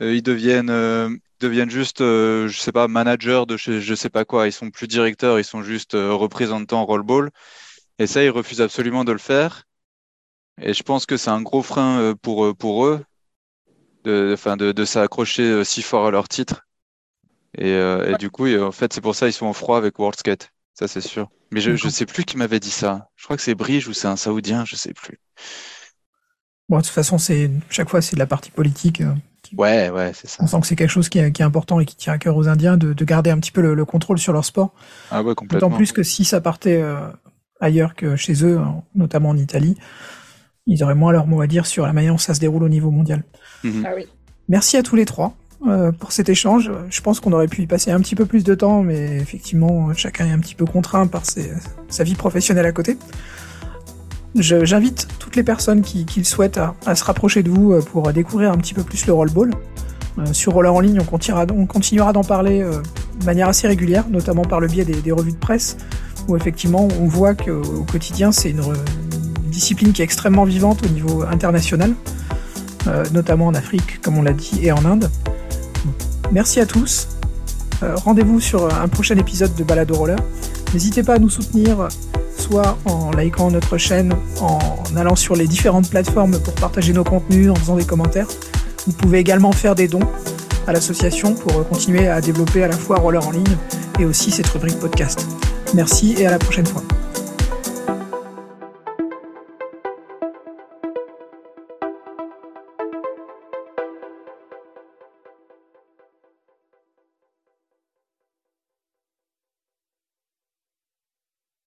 Ils deviennent, euh, ils deviennent juste, euh, je sais pas, managers de chez, je sais pas quoi. Ils sont plus directeurs, ils sont juste euh, représentants rollball. Et ça, ils refusent absolument de le faire. Et je pense que c'est un gros frein pour pour eux, de, enfin de, de s'accrocher si fort à leur titre. Et, euh, et du coup, en fait, c'est pour ça ils sont en froid avec World Skate. Ça, c'est sûr. Mais je je sais plus qui m'avait dit ça. Je crois que c'est Brige ou c'est un Saoudien, je sais plus. Bon, de toute façon, c'est chaque fois c'est de la partie politique. Euh. Ouais, ouais, c'est ça. On sent que c'est quelque chose qui est, qui est important et qui tient à cœur aux Indiens de, de garder un petit peu le, le contrôle sur leur sport. Ah ouais, complètement. D'autant plus que si ça partait euh, ailleurs que chez eux, notamment en Italie, ils auraient moins leur mot à dire sur la manière dont ça se déroule au niveau mondial. Mm-hmm. Ah oui. Merci à tous les trois euh, pour cet échange. Je pense qu'on aurait pu y passer un petit peu plus de temps, mais effectivement, chacun est un petit peu contraint par ses, sa vie professionnelle à côté. Je, j'invite toutes les personnes qui, qui le souhaitent à, à se rapprocher de vous pour découvrir un petit peu plus le rollball. Euh, sur Roller en ligne, on continuera, on continuera d'en parler euh, de manière assez régulière, notamment par le biais des, des revues de presse, où effectivement on voit qu'au quotidien c'est une, une discipline qui est extrêmement vivante au niveau international, euh, notamment en Afrique, comme on l'a dit, et en Inde. Merci à tous. Euh, rendez-vous sur un prochain épisode de BaladoRoller. N'hésitez pas à nous soutenir, soit en likant notre chaîne, en allant sur les différentes plateformes pour partager nos contenus, en faisant des commentaires. Vous pouvez également faire des dons à l'association pour continuer à développer à la fois Roller en ligne et aussi cette rubrique podcast. Merci et à la prochaine fois.